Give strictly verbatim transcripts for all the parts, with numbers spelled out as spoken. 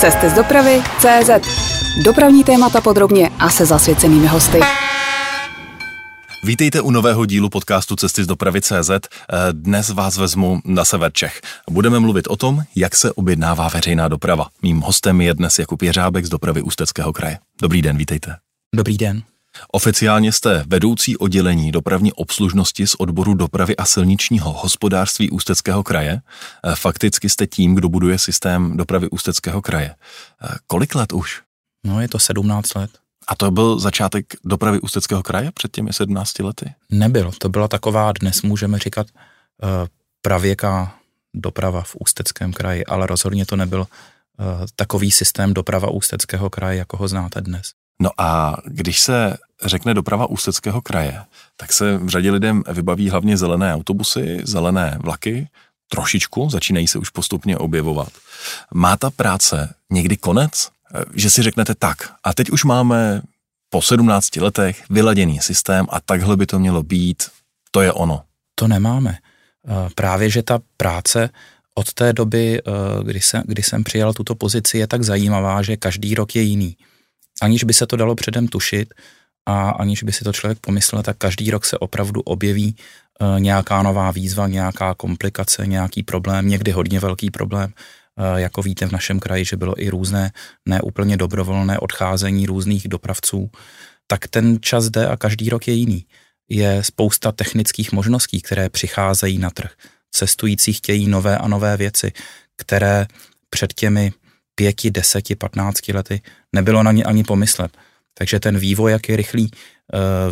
Cesty z dopravy C Z. Dopravní témata podrobně a se zasvěcenými hosty. Vítejte u nového dílu podcastu Cesty z dopravy C Z. Dnes vás vezmu na sever Čech. Budeme mluvit o tom, jak se objednává veřejná doprava. Mým hostem je dnes Jakub Jeřábek z dopravy Ústeckého kraje. Dobrý den, vítejte. Dobrý den. Oficiálně jste vedoucí oddělení dopravní obslužnosti z odboru dopravy a silničního hospodářství Ústeckého kraje. Fakticky jste tím, kdo buduje systém dopravy Ústeckého kraje. Kolik let už? No, je to sedmnáct let. A to byl začátek dopravy Ústeckého kraje před těmi sedmnácti lety? Nebyl, to byla taková, dnes můžeme říkat, pravěká doprava v Ústeckém kraji, ale rozhodně to nebyl takový systém doprava Ústeckého kraje, jako ho znáte dnes. No a když se řekne doprava Ústeckého kraje, tak se v řadě lidem vybaví hlavně zelené autobusy, zelené vlaky, trošičku, začínají se už postupně objevovat. Má ta práce někdy konec? Že si řeknete tak, a teď už máme po sedmnácti letech vyladěný systém a takhle by to mělo být, to je ono. To nemáme. Právě, že ta práce od té doby, kdy jsem, kdy jsem přijal tuto pozici, je tak zajímavá, že každý rok je jiný. Aniž by se to dalo předem tušit a aniž by si to člověk pomyslel, tak každý rok se opravdu objeví nějaká nová výzva, nějaká komplikace, nějaký problém, někdy hodně velký problém. Jako víte, v našem kraji, že bylo i různé neúplně dobrovolné odcházení různých dopravců, tak ten čas jde a každý rok je jiný. Je spousta technických možností, které přicházejí na trh. Cestující chtějí nové a nové věci, které před těmi pěti, deseti, patnácti lety nebylo na ně ani pomyslet. Takže ten vývoj, jak je rychlý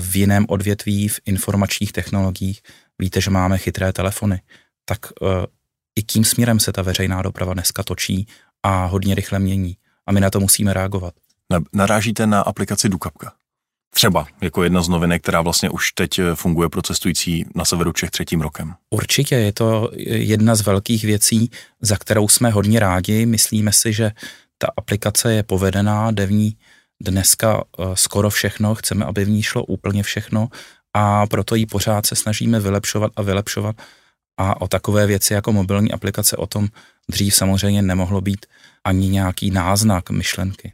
v jiném odvětví, v informačních technologiích, víte, že máme chytré telefony, tak i tím směrem se ta veřejná doprava dneska točí a hodně rychle mění. A my na to musíme reagovat. Narážíte na aplikaci Dukapka? Třeba jako jedna z novinek, která vlastně už teď funguje pro cestující na severu Čech třetím rokem. Určitě je to jedna z velkých věcí, za kterou jsme hodně rádi. Myslíme si, že ta aplikace je povedená, jde v ní dneska skoro všechno, chceme, aby v ní šlo úplně všechno a proto ji pořád se snažíme vylepšovat a vylepšovat. A o takové věci jako mobilní aplikace, o tom dřív samozřejmě nemohlo být ani nějaký náznak myšlenky.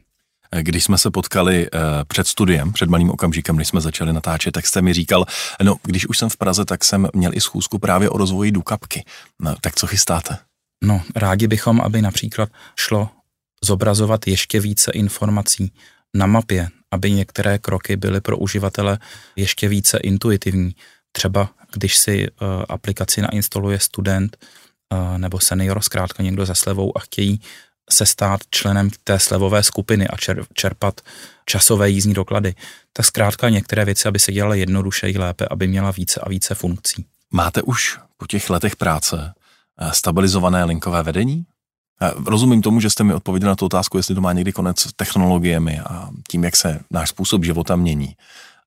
Když jsme se potkali před studiem, před malým okamžikem, když jsme začali natáčet, tak jste mi říkal, no když už jsem v Praze, tak jsem měl i schůzku právě o rozvoji Dukapky. No, tak co chystáte? No, rádi bychom, aby například šlo zobrazovat ještě více informací na mapě, aby některé kroky byly pro uživatele ještě více intuitivní. Třeba když si uh, aplikaci nainstaluje student uh, nebo senior, zkrátka někdo za slevou a chtějí se stát členem té slevové skupiny a čer, čerpat časové jízdní doklady, tak zkrátka některé věci, aby se dělaly jednodušeji, lépe, aby měla více a více funkcí. Máte už po těch letech práce stabilizované linkové vedení? Rozumím tomu, že jste mi odpověděl na tu otázku, jestli to má někdy konec technologiemi a tím, jak se náš způsob života mění.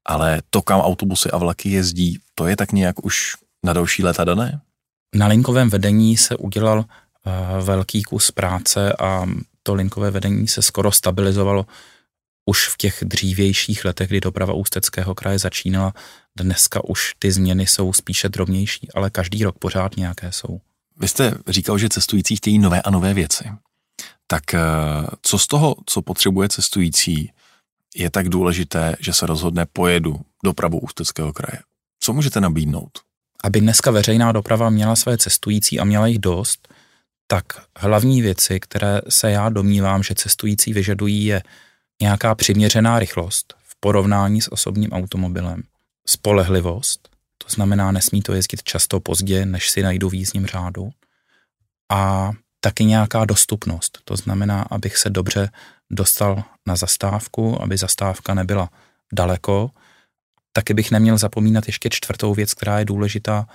Ale to, kam autobusy a vlaky jezdí, to je tak nějak už na další léta dané? Na linkovém vedení se udělal uh, velký kus práce a to linkové vedení se skoro stabilizovalo už v těch dřívějších letech, kdy doprava Ústeckého kraje začínala. Dneska už ty změny jsou spíše drobnější, ale každý rok pořád nějaké jsou. Vy jste říkal, že cestující chtějí nové a nové věci. Tak uh, co z toho, co potřebuje cestující, je tak důležité, že se rozhodne pojedu dopravu Ústeckého kraje? Co můžete nabídnout? Aby dneska veřejná doprava měla své cestující a měla jich dost, tak hlavní věci, které se já domnívám, že cestující vyžadují, je nějaká přiměřená rychlost v porovnání s osobním automobilem. Spolehlivost, to znamená, nesmí to jezdit často pozdě, než si najdu v jízdním řádu. A taky nějaká dostupnost, to znamená, abych se dobře dostal na zastávku, aby zastávka nebyla daleko. Taky bych neměl zapomínat ještě čtvrtou věc, která je důležitá,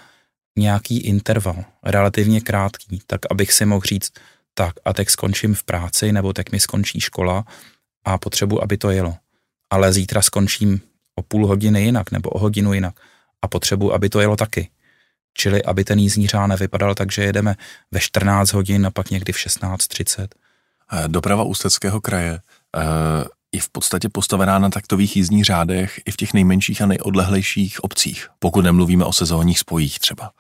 nějaký interval, relativně krátký, tak abych si mohl říct, tak a teď skončím v práci, nebo teď mi skončí škola a potřebuji, aby to jelo. Ale zítra skončím o půl hodiny jinak, nebo o hodinu jinak a potřebuji, aby to jelo taky. Čili aby ten jízdní řád nevypadal, takže jedeme ve čtrnáct hodin a pak někdy v šestnáct třicet. Doprava Ústeckého kraje je v podstatě postavená na taktových jízdních řádech i v těch nejmenších a nejodlehlejších obcích, pokud nemluvíme o sezónních spojích třeba.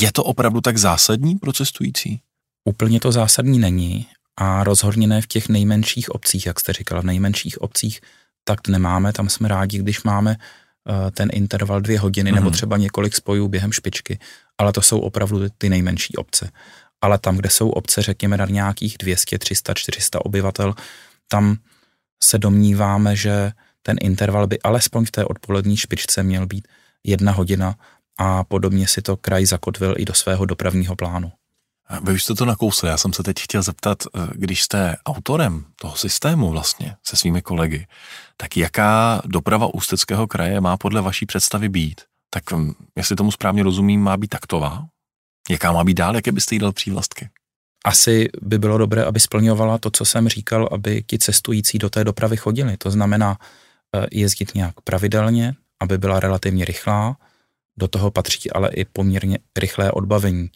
Je to opravdu tak zásadní pro cestující? Úplně to zásadní není, a rozhodně ne v těch nejmenších obcích, jak jste říkala, v nejmenších obcích tak nemáme, tam jsme rádi, když máme uh, ten interval dvě hodiny mm. nebo třeba několik spojů během špičky, ale to jsou opravdu ty nejmenší obce. Ale tam, kde jsou obce, řekněme, na nějakých dvě stě, tři sta, čtyři sta obyvatel, tam se domníváme, že ten interval by alespoň v té odpolední špičce měl být jedna hodina a podobně si to kraj zakotvil i do svého dopravního plánu. Vy už jste to nakousli, já jsem se teď chtěl zeptat, když jste autorem toho systému vlastně se svými kolegy, tak jaká doprava Ústeckého kraje má podle vaší představy být? Tak jestli tomu správně rozumím, má být taktová? Jaká má být dál, jaké byste jí dal přívlastky? Asi by bylo dobré, aby splňovala to, co jsem říkal, aby ti cestující do té dopravy chodili. To znamená jezdit nějak pravidelně, aby byla relativně rychlá, do toho patří ale i poměrně rychlé odbavení.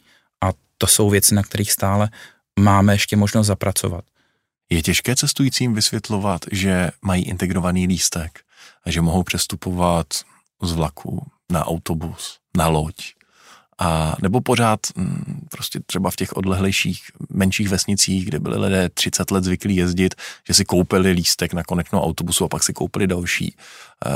A to jsou věci, na kterých stále máme ještě možnost zapracovat. Je těžké cestujícím vysvětlovat, že mají integrovaný lístek a že mohou přestupovat z vlaku na autobus, na loď, a nebo pořád hm, prostě třeba v těch odlehlejších menších vesnicích, kde byli lidé třicet let zvyklí jezdit, že si koupili lístek na konečnou autobusu a pak si koupili další.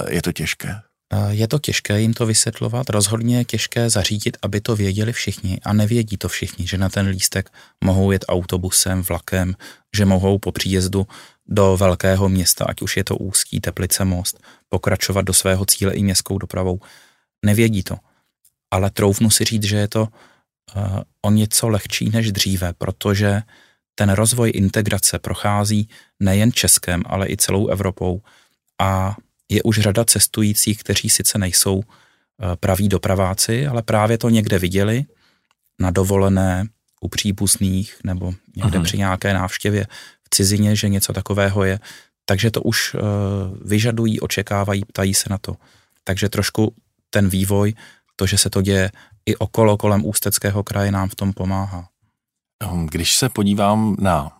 Je to těžké? Je to těžké jim to vysvětlovat, rozhodně je těžké zařídit, aby to věděli všichni a nevědí to všichni, že na ten lístek mohou jet autobusem, vlakem, že mohou po příjezdu do velkého města, ať už je to Ústí, Teplice, Most, pokračovat do svého cíle i městskou dopravou. Nevědí to, ale troufnu si říct, že je to uh, o něco lehčí než dříve, protože ten rozvoj integrace prochází nejen Českem, ale i celou Evropou a je už řada cestujících, kteří sice nejsou praví dopraváci, ale právě to někde viděli na dovolené, u příbuzných nebo někde Aha. při nějaké návštěvě v cizině, že něco takového je. Takže to už vyžadují, očekávají, ptají se na to. Takže trošku ten vývoj, to, že se to děje i okolo, kolem Ústeckého kraje, nám v tom pomáhá. Když se podívám na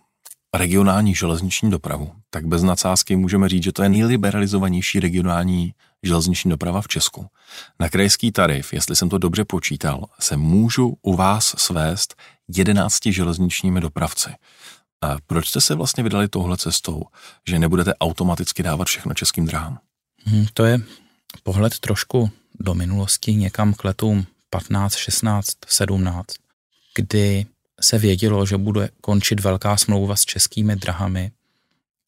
regionální železniční dopravu, tak bez nadsázky můžeme říct, že to je nejliberalizovanější regionální železniční doprava v Česku. Na krajský tarif, jestli jsem to dobře počítal, se můžu u vás svést jedenácti železničními dopravci. A proč jste se vlastně vydali touhle cestou, že nebudete automaticky dávat všechno Českým dráhám? Hmm, to je pohled trošku do minulosti, někam k letům patnáct, šestnáct, sedmnáct, kdy se vědělo, že bude končit velká smlouva s Českými drahami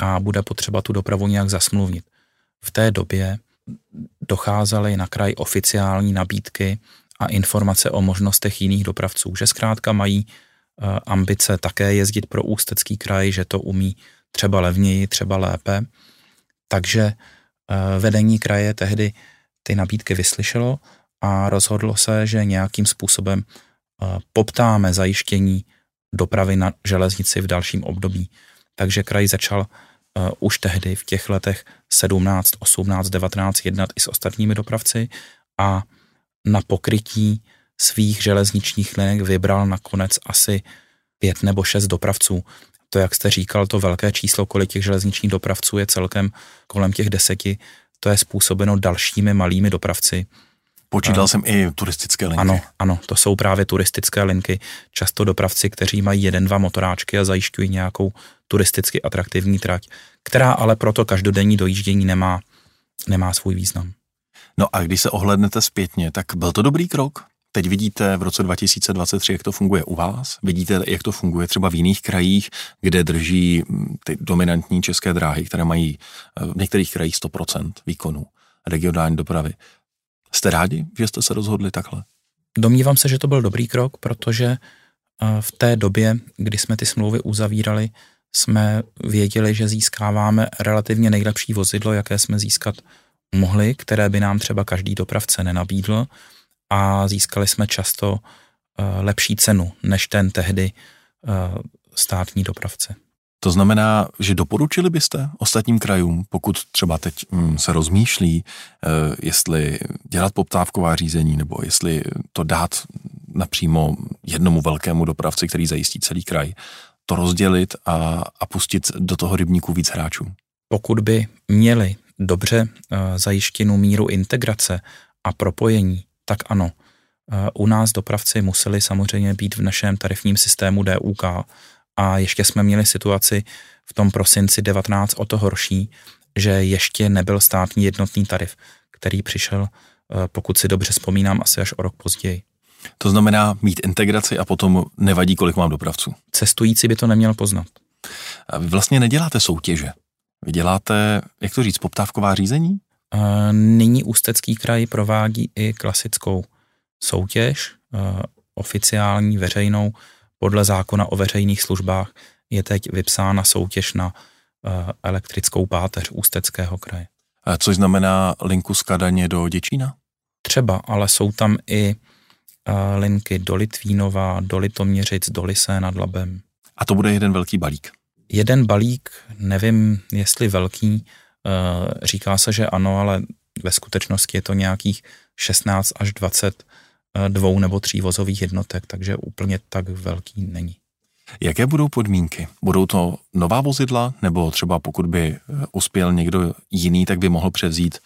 a bude potřeba tu dopravu nějak zasmluvnit. V té době docházely na kraj oficiální nabídky a informace o možnostech jiných dopravců, že zkrátka mají ambice také jezdit pro Ústecký kraj, že to umí třeba levněji, třeba lépe. Takže vedení kraje tehdy ty nabídky vyslyšelo a rozhodlo se, že nějakým způsobem poptáme zajištění dopravy na železnici v dalším období. Takže kraj začal uh, už tehdy v těch letech sedmnáct, osmnáct, devatenáct jednat i s ostatními dopravci a na pokrytí svých železničních linek vybral nakonec asi pět nebo šest dopravců. To, jak jste říkal, to velké číslo, kolik těch železničních dopravců je celkem kolem těch deseti, to je způsobeno dalšími malými dopravci. Počítal uh, jsem i turistické linky. Ano, ano, to jsou právě turistické linky. Často dopravci, kteří mají jeden, dva motoráčky a zajišťují nějakou turisticky atraktivní trať, která ale proto každodenní dojíždění nemá, nemá svůj význam. No a když se ohlédnete zpětně, tak byl to dobrý krok? Teď vidíte v roce dva tisíce dvacet tři, jak to funguje u vás, vidíte, jak to funguje třeba v jiných krajích, kde drží ty dominantní České dráhy, které mají v některých krajích sto procent výkonu regionální dopravy. Jste rádi, že jste se rozhodli takhle? Domnívám se, že to byl dobrý krok, protože v té době, kdy jsme ty smlouvy uzavírali, jsme věděli, že získáváme relativně nejlepší vozidlo, jaké jsme získat mohli, které by nám třeba každý dopravce nenabídl, a získali jsme často lepší cenu než ten tehdy státní dopravce. To znamená, že doporučili byste ostatním krajům, pokud třeba teď se rozmýšlí, jestli dělat poptávková řízení nebo jestli to dát napřímo jednomu velkému dopravci, který zajistí celý kraj, to rozdělit a, a pustit do toho rybníku víc hráčů? Pokud by měli dobře zajištěnou míru integrace a propojení, tak ano. U nás dopravci museli samozřejmě být v našem tarifním systému D U K a ještě jsme měli situaci v tom prosinci devatenáct o to horší, že ještě nebyl státní jednotný tarif, který přišel, pokud si dobře vzpomínám, asi až o rok později. To znamená mít integraci a potom nevadí, kolik mám dopravců. Cestující by to neměl poznat. A vy vlastně neděláte soutěže. Vy děláte, jak to říct, poptávková řízení? Nyní Ústecký kraj provádí i klasickou soutěž, oficiální, veřejnou. Podle zákona o veřejných službách je teď vypsána soutěž na elektrickou páteř Ústeckého kraje. A což znamená linku z Kadaně do Děčína? Třeba, ale jsou tam i linky do Litvínova, do Litoměřic, do Lysé nad Labem. A to bude jeden velký balík? Jeden balík, nevím, jestli velký, říká se, že ano, ale ve skutečnosti je to nějakých šestnáct až dvacet dvou nebo tří vozových jednotek, takže úplně tak velký není. Jaké budou podmínky? Budou to nová vozidla, nebo třeba pokud by uspěl někdo jiný, tak by mohl převzít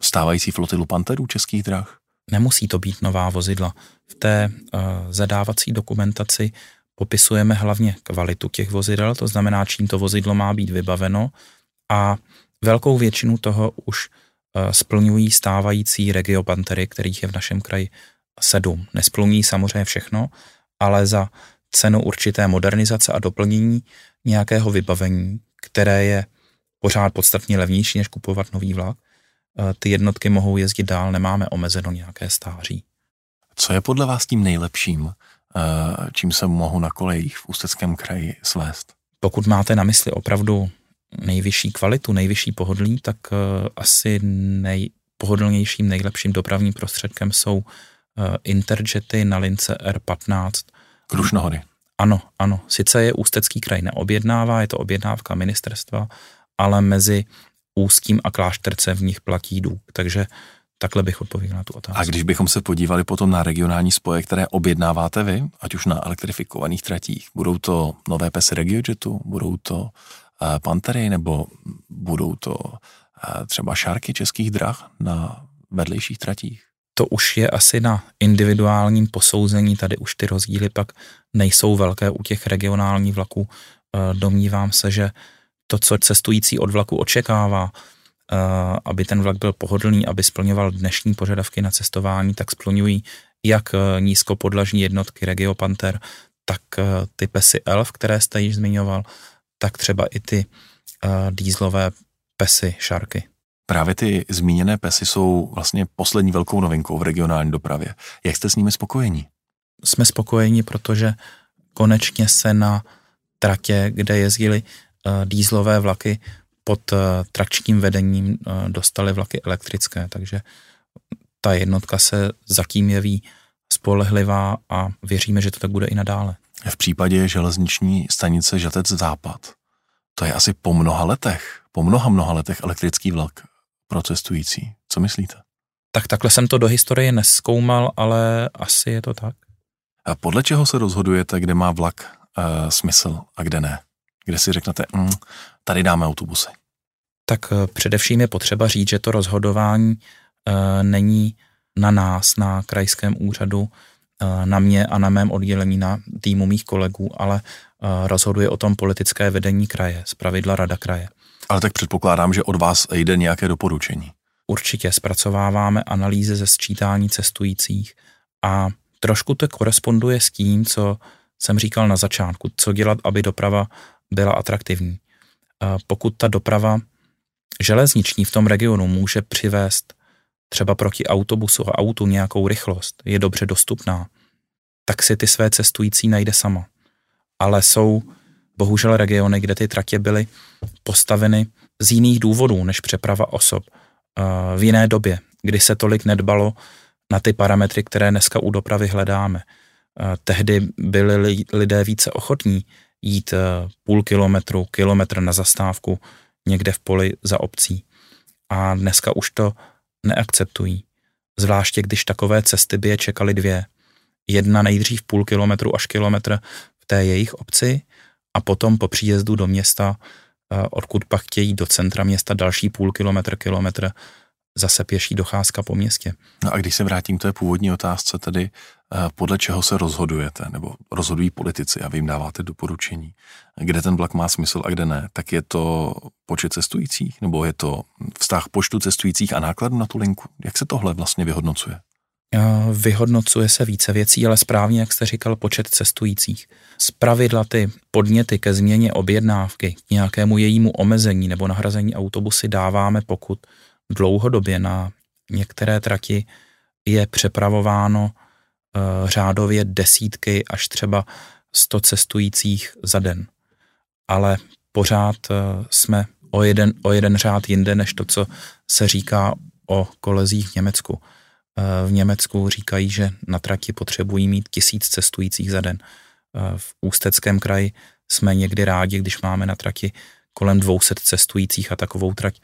stávající flotilu Panterů Českých drah? Nemusí to být nová vozidla. V té uh, zadávací dokumentaci popisujeme hlavně kvalitu těch vozidel, to znamená, čím to vozidlo má být vybaveno, a velkou většinu toho už uh, splňují stávající regiopantery, kterých je v našem kraji sedm. Nesplňují samozřejmě všechno, ale za cenu určité modernizace a doplnění nějakého vybavení, které je pořád podstatně levnější, než kupovat nový vlak, ty jednotky mohou jezdit dál, nemáme omezeno nějaké stáří. Co je podle vás tím nejlepším, čím se mohou na kolejích v Ústeckém kraji svést? Pokud máte na mysli opravdu nejvyšší kvalitu, nejvyšší pohodlí, tak asi nejpohodlnějším, nejlepším dopravním prostředkem jsou Interjety na lince er patnáct. Krušnohory. Ano, ano. Sice je Ústecký kraj neobjednává, je to objednávka ministerstva, ale mezi Ústím a Klášterce v nich platí Důk. Takže takhle bych odpověděl na tu otázku. A když bychom se podívali potom na regionální spoje, které objednáváte vy, ať už na elektrifikovaných tratích, budou to nové pesy Regiojetu, budou to uh, Pantery, nebo budou to uh, třeba Šárky Českých drah na vedlejších tratích? To už je asi na individuálním posouzení, tady už ty rozdíly pak nejsou velké u těch regionálních vlaků. Domnívám se, že to, co cestující od vlaku očekává, aby ten vlak byl pohodlný, aby splňoval dnešní požadavky na cestování, tak splňují jak nízkopodlažní jednotky Regio Panther, tak ty pesy Elf, které jste již zmiňoval, tak třeba i ty dýzlové pesy Šarky. Právě ty zmíněné pesy jsou vlastně poslední velkou novinkou v regionální dopravě. Jak jste s nimi spokojeni? Jsme spokojeni, protože konečně se na tratě, kde jezdily dýzlové vlaky, pod trakčním vedením dostaly vlaky elektrické, takže ta jednotka se zatím jeví spolehlivá a věříme, že to tak bude i nadále. V případě železniční stanice Žatec Západ, to je asi po mnoha letech, po mnoha mnoha letech elektrický vlak pro cestující. Co myslíte? Tak takhle jsem to do historie neskoumal, ale asi je to tak. A podle čeho se rozhodujete, kde má vlak e, smysl a kde ne? Kde si řeknete, mm, tady dáme autobusy? Tak e, především je potřeba říct, že to rozhodování e, není na nás, na krajském úřadu, e, na mě a na mém oddělení, na týmu mých kolegů, ale e, rozhoduje o tom politické vedení kraje, zpravidla rada kraje. Ale tak předpokládám, že od vás jde nějaké doporučení. Určitě zpracováváme analýzy ze sčítání cestujících a trošku to koresponduje s tím, co jsem říkal na začátku, co dělat, aby doprava byla atraktivní. Pokud ta doprava železniční v tom regionu může přivést třeba proti autobusu a autu nějakou rychlost, je dobře dostupná, tak si ty své cestující najde sama. Ale jsou bohužel regiony, kde ty tratě byly postaveny z jiných důvodů než přeprava osob v jiné době, kdy se tolik nedbalo na ty parametry, které dneska u dopravy hledáme. Tehdy byli lidé více ochotní jít půl kilometru, kilometr na zastávku někde v poli za obcí. A dneska už to neakceptují. Zvláště když takové cesty by je čekaly dvě. Jedna nejdřív půl kilometru až kilometr v té jejich obci, a potom po příjezdu do města, odkud pak chtějí do centra města další půl kilometr, kilometr, zase pěší docházka po městě. No a když se vrátím k té původní otázce, tedy podle čeho se rozhodujete, nebo rozhodují politici a vy jim dáváte doporučení, kde ten vlak má smysl a kde ne, tak je to počet cestujících, nebo je to vztah počtu cestujících a nákladů na tu linku? Jak se tohle vlastně vyhodnocuje? Vyhodnocuje se více věcí, ale správně, jak jste říkal, počet cestujících. Zpravidla ty podněty ke změně objednávky, k nějakému jejímu omezení nebo nahrazení autobusy dáváme, pokud dlouhodobě na některé trati je přepravováno e, řádově desítky až třeba sto cestujících za den. Ale pořád e, jsme o jeden, o jeden řád jinde, než to, co se říká o kolezích v Německu. V Německu říkají, že na trati potřebují mít tisíc cestujících za den. V Ústeckém kraji jsme někdy rádi, když máme na trati kolem dvě stě cestujících a takovou trať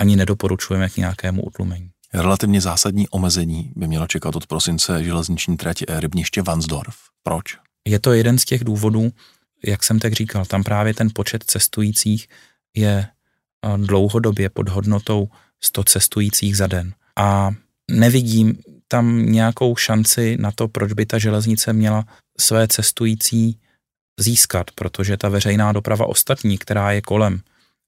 ani nedoporučujeme k nějakému utlumení. Relativně zásadní omezení by mělo čekat od prosince železniční trať Rybniště Varnsdorf. Proč? Je to jeden z těch důvodů, jak jsem tak říkal, tam právě ten počet cestujících je dlouhodobě pod hodnotou sto cestujících za den. A nevidím tam nějakou šanci na to, proč by ta železnice měla své cestující získat, protože ta veřejná doprava ostatní, která je kolem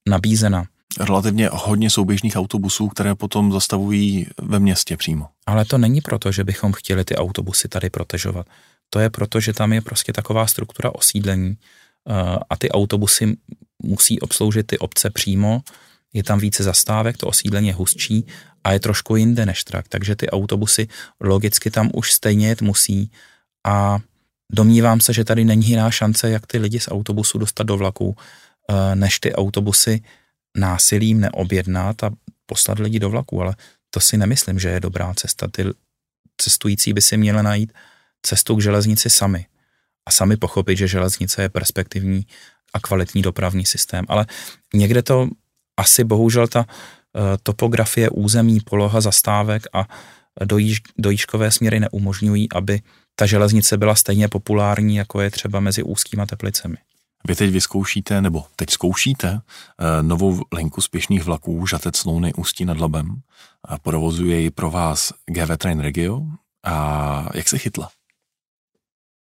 nabízena. Relativně hodně souběžných autobusů, které potom zastavují ve městě přímo. Ale to není proto, že bychom chtěli ty autobusy tady protežovat. To je proto, že tam je prostě taková struktura osídlení a ty autobusy musí obsloužit ty obce přímo. Je tam více zastávek, to osídlení je hustší a je trošku jinde než trakt, takže ty autobusy logicky tam už stejně jet musí a domnívám se, že tady není jiná šance, jak ty lidi z autobusu dostat do vlaku, než ty autobusy násilím neobjednat a poslat lidi do vlaku, ale to si nemyslím, že je dobrá cesta. Ty cestující by si měli najít cestu k železnici sami a sami pochopit, že železnice je perspektivní a kvalitní dopravní systém, ale někde to asi bohužel ta topografie území, poloha zastávek a dojíž, dojížkové směry neumožňují, aby ta železnice byla stejně populární, jako je třeba mezi Ústím a Teplicemi. Vy teď vyzkoušíte, nebo teď zkoušíte novou linku spěšných vlaků Žatec, Louny, Ústí nad Labem. Provozuje ji pro vás G W Train Regio. A jak se chytla?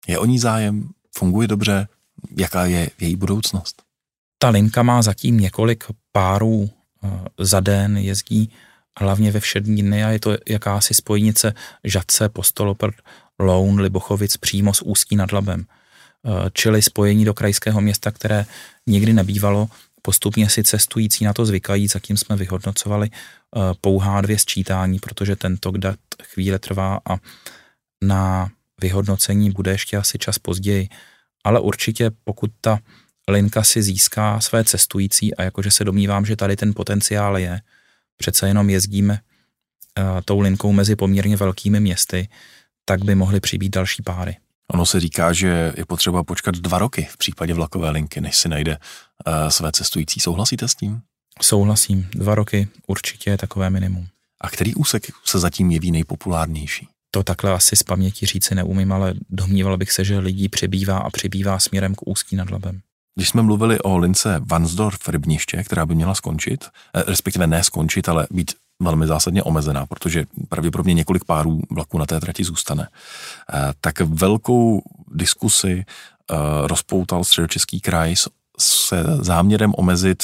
Je o ní zájem? Funguje dobře? Jaká je její budoucnost? Ta linka má zatím několik párů za den, jezdí hlavně ve všední dny a je to jakási spojnice Žatce, Postoloprt, Loun, Libochovic přímo z Ústí nad Labem. Čili spojení do krajského města, které nikdy nebývalo, postupně si cestující na to zvykají, zatím jsme vyhodnocovali pouhá dvě sčítání, protože tento dat chvíle trvá a na vyhodnocení bude ještě asi čas později. Ale určitě pokud ta linka si získá své cestující a jakože se domnívám, že tady ten potenciál je. Přece jenom jezdíme uh, tou linkou mezi poměrně velkými městy, tak by mohly přibýt další páry. Ono se říká, že je potřeba počkat dva roky v případě vlakové linky, než si najde uh, své cestující. Souhlasíte s tím? Souhlasím. Dva roky určitě je takové minimum. A který úsek se zatím jeví nejpopulárnější? To takhle asi z paměti říci neumím, ale domníval bych se, že lidí přibývá a přibývá směrem k Ústí nad Labem. Když jsme mluvili o lince Varnsdorf-Rybniště, která by měla skončit, respektive ne skončit, ale být velmi zásadně omezená, protože pravděpodobně několik párů vlaků na té trati zůstane, tak velkou diskusi rozpoutal Středočeský kraj se záměrem omezit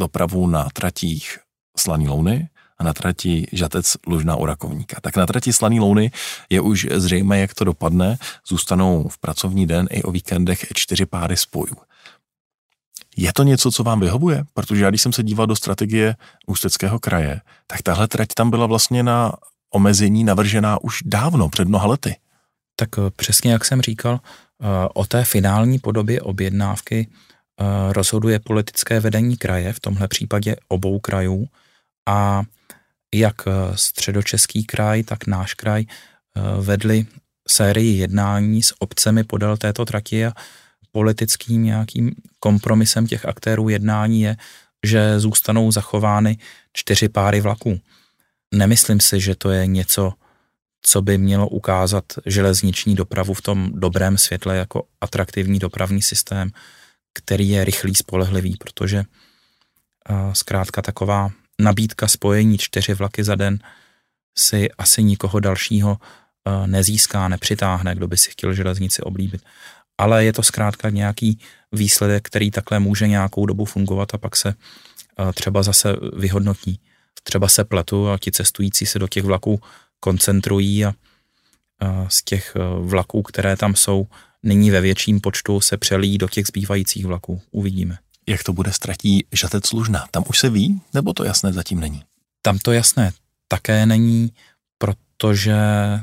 dopravu na tratích Slaný Louny a na trati Žatec, Lužná u Rakovníka. Tak na trati Slaný Louny je už zřejmé, jak to dopadne. Zůstanou v pracovní den i o víkendech čtyři páry spojů. Je to něco, co vám vyhovuje? Protože já, když jsem se díval do strategie Ústeckého kraje, tak tahle trať tam byla vlastně na omezení navržená už dávno, před mnoha lety. Tak přesně, jak jsem říkal, o té finální podobě objednávky rozhoduje politické vedení kraje, v tomhle případě obou krajů. A jak Středočeský kraj, tak náš kraj vedli sérii jednání s obcemi podél této trati a politickým nějakým kompromisem těch aktérů jednání je, že zůstanou zachovány čtyři páry vlaků. Nemyslím si, že to je něco, co by mělo ukázat železniční dopravu v tom dobrém světle jako atraktivní dopravní systém, který je rychlý, spolehlivý, protože zkrátka taková nabídka spojení čtyři vlaky za den si asi nikoho dalšího nezíská, nepřitáhne, kdo by si chtěl železnici oblíbit. Ale je to zkrátka nějaký výsledek, který takhle může nějakou dobu fungovat a pak se třeba zase vyhodnotí. Třeba se pletu a ti cestující se do těch vlaků koncentrují a z těch vlaků, které tam jsou, nyní ve větším počtu se přelíjí do těch zbývajících vlaků. Uvidíme. Jak to bude ztratí Žatec Lužná? Tam už se ví, nebo to jasné zatím není? Tam to jasné také není, protože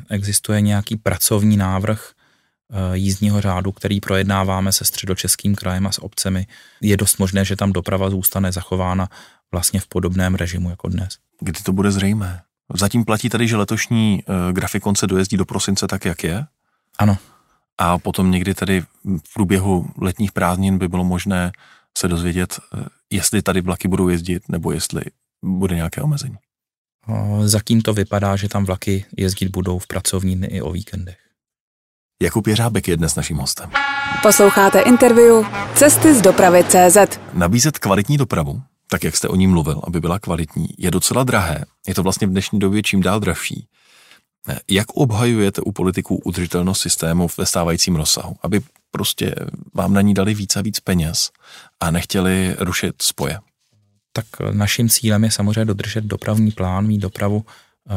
existuje nějaký pracovní návrh jízdního řádu, který projednáváme se Středočeským krajem a s obcemi. Je dost možné, že tam doprava zůstane zachována vlastně v podobném režimu jako dnes. Kdy to bude zřejmé? Zatím platí tady, že letošní grafikon se dojezdí do prosince tak, jak je? Ano. A potom někdy tady v průběhu letních prázdnin by bylo možné se dozvědět, jestli tady vlaky budou jezdit, nebo jestli bude nějaké omezení. Zatím to vypadá, že tam vlaky jezdit budou v pracovní dny i o víkendech. Jakub Jeřábek je dnes naším hostem. Posloucháte interview Cesty z dopravy tečka cé zet. Nabízet kvalitní dopravu, tak jak jste o ní mluvil, aby byla kvalitní, je docela drahé. Je to vlastně v dnešní době čím dál dražší. Jak obhajujete u politiků udržitelnost systému ve stávajícím rozsahu, aby prostě vám na ní dali víc a víc peněz a nechtěli rušit spoje? Tak naším cílem je samozřejmě dodržet dopravní plán, mít dopravu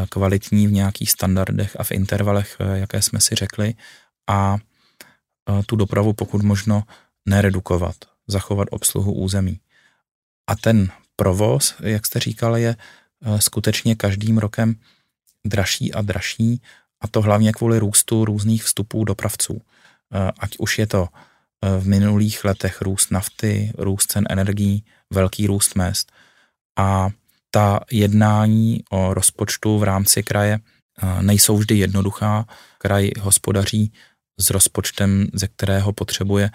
kvalitní v nějakých standardech a v intervalech, jaké jsme si řekli, a tu dopravu pokud možno neredukovat, zachovat obsluhu území. A ten provoz, jak jste říkal, je skutečně každým rokem dražší a dražší, a to hlavně kvůli růstu různých vstupů dopravců. Ať už je to v minulých letech růst nafty, růst cen energií, velký růst mezd. A ta jednání o rozpočtu v rámci kraje nejsou vždy jednoduchá. Kraj hospodaří s rozpočtem, ze kterého potřebuje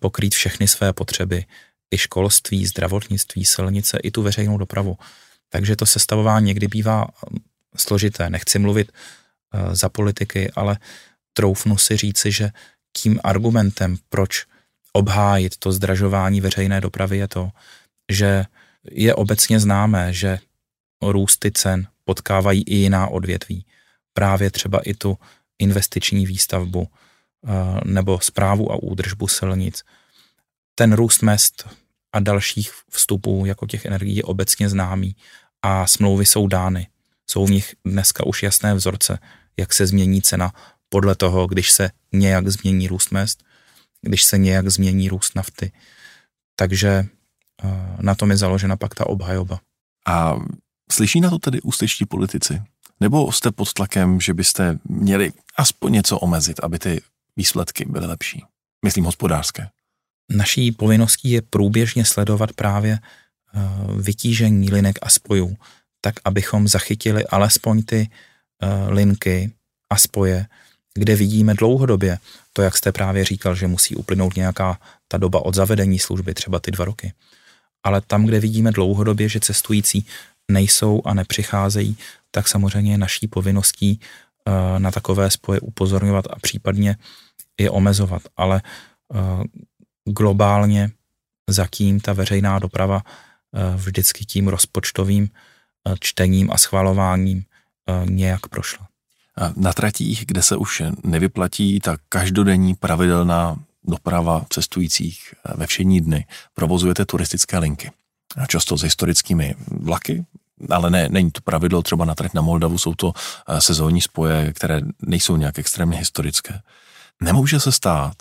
pokrýt všechny své potřeby. I školství, zdravotnictví, silnice, i tu veřejnou dopravu. Takže to sestavování někdy bývá složité. Nechci mluvit za politiky, ale troufnu si říci, že tím argumentem, proč obhájit to zdražování veřejné dopravy, je to, že je obecně známé, že růsty cen potkávají i jiná odvětví. Právě třeba i tu investiční výstavbu nebo správu a údržbu silnic. Ten růst mezd a dalších vstupů jako těch energií je obecně známý a smlouvy jsou dány. Jsou v nich dneska už jasné vzorce, jak se změní cena podle toho, když se nějak změní růst mezd, když se nějak změní růst nafty. Takže na tom je založena pak ta obhajoba. A slyší na to tedy ústečtí politici? Nebo jste pod tlakem, že byste měli aspoň něco omezit, aby ty výsledky byly lepší? Myslím hospodářské. Naší povinností je průběžně sledovat právě vytížení linek a spojů, tak abychom zachytili alespoň ty linky a spoje, kde vidíme dlouhodobě to, jak jste právě říkal, že musí uplynout nějaká ta doba od zavedení služby, třeba ty dva roky. Ale tam, kde vidíme dlouhodobě, že cestující nejsou a nepřicházejí, tak samozřejmě je naší povinností na takové spoje upozorňovat a případně je omezovat. Ale globálně zatím ta veřejná doprava vždycky tím rozpočtovým čtením a schvalováním nějak prošla. Na tratích, kde se už nevyplatí ta každodenní pravidelná doprava cestujících ve všední dny, provozujete turistické linky. Často s historickými vlaky, ale ne, není to pravidlo, třeba na trať na Moldavu jsou to sezónní spoje, které nejsou nějak extrémně historické. Nemůže se stát,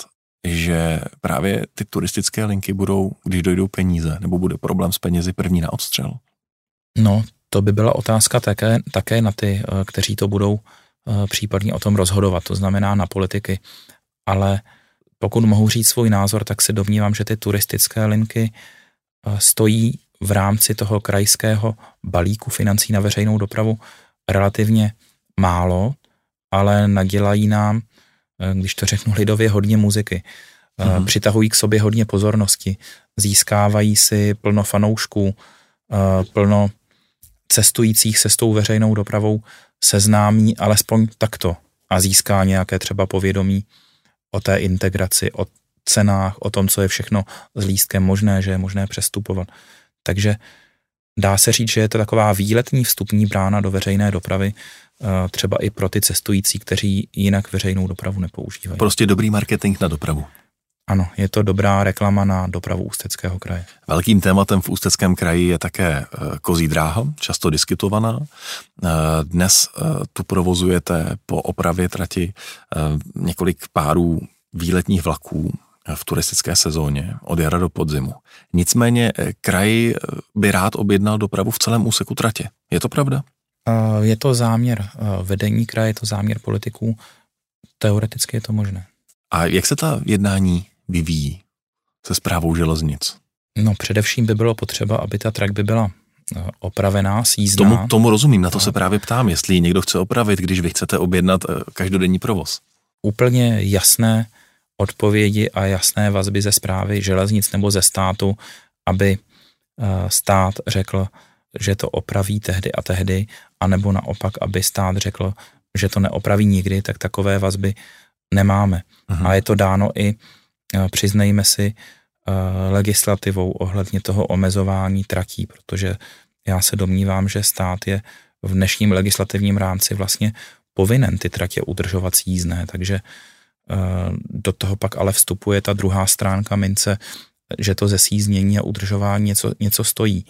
že právě ty turistické linky budou, když dojdou peníze, nebo bude problém s penězi, první na odstřel? No, to by byla otázka také, také na ty, kteří to budou případně o tom rozhodovat, to znamená na politiky. Ale pokud mohu říct svůj názor, tak se domnívám, že ty turistické linky stojí v rámci toho krajského balíku financí na veřejnou dopravu relativně málo, ale nadělají nám, když to řeknu lidově, hodně muziky. Mhm. Přitahují k sobě hodně pozornosti, získávají si plno fanoušků, plno cestujících se s tou veřejnou dopravou seznámí alespoň takto a získá nějaké třeba povědomí o té integraci, o cenách, o tom, co je všechno s lístkem možné, že je možné přestupovat. Takže Dá se říct, že je to taková výletní vstupní brána do veřejné dopravy, třeba i pro ty cestující, kteří jinak veřejnou dopravu nepoužívají. Prostě dobrý marketing na dopravu. Ano, je to dobrá reklama na dopravu Ústeckého kraje. Velkým tématem v Ústeckém kraji je také kozí dráha, často diskutovaná. Dnes tu provozujete po opravě trati několik párů výletních vlaků v turistické sezóně od jara do podzimu. Nicméně kraj by rád objednal dopravu v celém úseku tratě. Je to pravda? Je to záměr vedení kraje, je to záměr politiků. Teoreticky je to možné. A jak se ta jednání vyvíjí se Správou železnic? No především by bylo potřeba, aby ta trať by byla opravená, sjízdná. Tomu, tomu rozumím, na to se právě ptám, jestli někdo chce opravit, když vy chcete objednat každodenní provoz. Úplně jasné odpovědi a jasné vazby ze Správy železnic nebo ze státu, aby stát řekl, že to opraví tehdy a tehdy, anebo naopak, aby stát řekl, že to neopraví nikdy, tak takové vazby nemáme. Aha. A je to dáno i, přiznejme si, legislativou ohledně toho omezování tratí, protože já se domnívám, že stát je v dnešním legislativním rámci vlastně povinen ty tratě udržovat sjízdné, takže do toho pak ale vstupuje ta druhá stránka mince, že to zesíznění a udržování něco, něco stojí.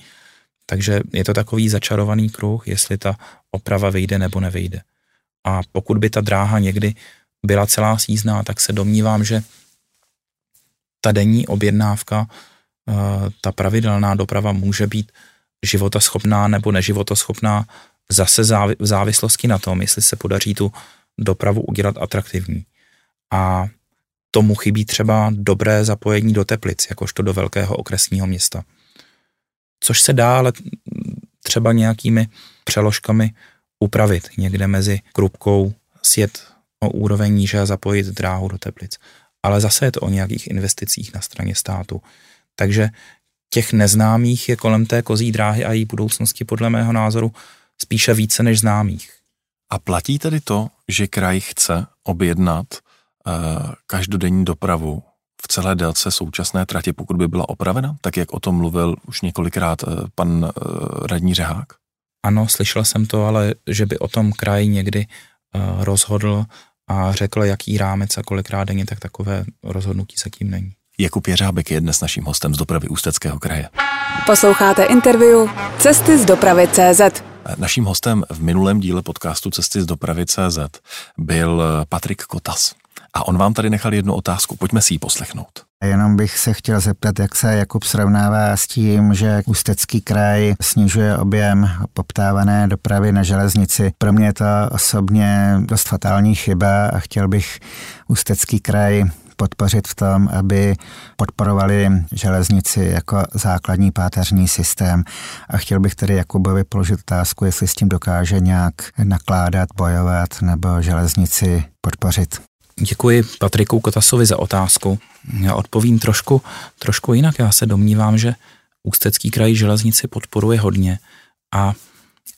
Takže je to takový začarovaný kruh, jestli ta oprava vyjde nebo nevejde. A pokud by ta dráha někdy byla celá sjízdná, tak se domnívám, že ta denní objednávka, ta pravidelná doprava může být životaschopná nebo neživotaschopná zase v závislosti na tom, jestli se podaří tu dopravu udělat atraktivní. A tomu chybí třeba dobré zapojení do Teplic, jakožto do velkého okresního města. Což se dá ale třeba nějakými přeložkami upravit někde mezi Krupkou, sjet o úroveň níže a zapojit dráhu do Teplic. Ale zase je to o nějakých investicích na straně státu. Takže těch neznámých je kolem té kozí dráhy a její budoucnosti podle mého názoru spíše více než známých. A platí tedy to, že kraj chce objednat uh, každodenní dopravu v celé délce současné trati, pokud by byla opravena, tak jak o tom mluvil už několikrát pan radní Řehák? Ano, slyšel jsem to, ale že by o tom kraj někdy rozhodl a řekl, jaký rámec a kolikrát denně, tak takové rozhodnutí zatím není. Jakub Jeřábek je dnes naším hostem z dopravy Ústeckého kraje. Posloucháte interview Cesty z dopravy C Z. Naším hostem v minulém díle podcastu Cesty z dopravy C Z byl Patrik Kotas. A on vám tady nechal jednu otázku, pojďme si ji poslechnout. Jenom bych se chtěl zeptat, jak se Jakub srovnává s tím, že Ústecký kraj snižuje objem poptávané dopravy na železnici. Pro mě je to osobně dost fatální chyba a chtěl bych Ústecký kraj podpořit v tom, aby podporovali železnici jako základní páteřní systém. A chtěl bych tedy Jakubovi položit otázku, jestli s tím dokáže nějak nakládat, bojovat nebo železnici podpořit. Děkuji Patriku Kotasovi za otázku. Já odpovím trošku, trošku jinak. Já se domnívám, že Ústecký kraj železnici podporuje hodně a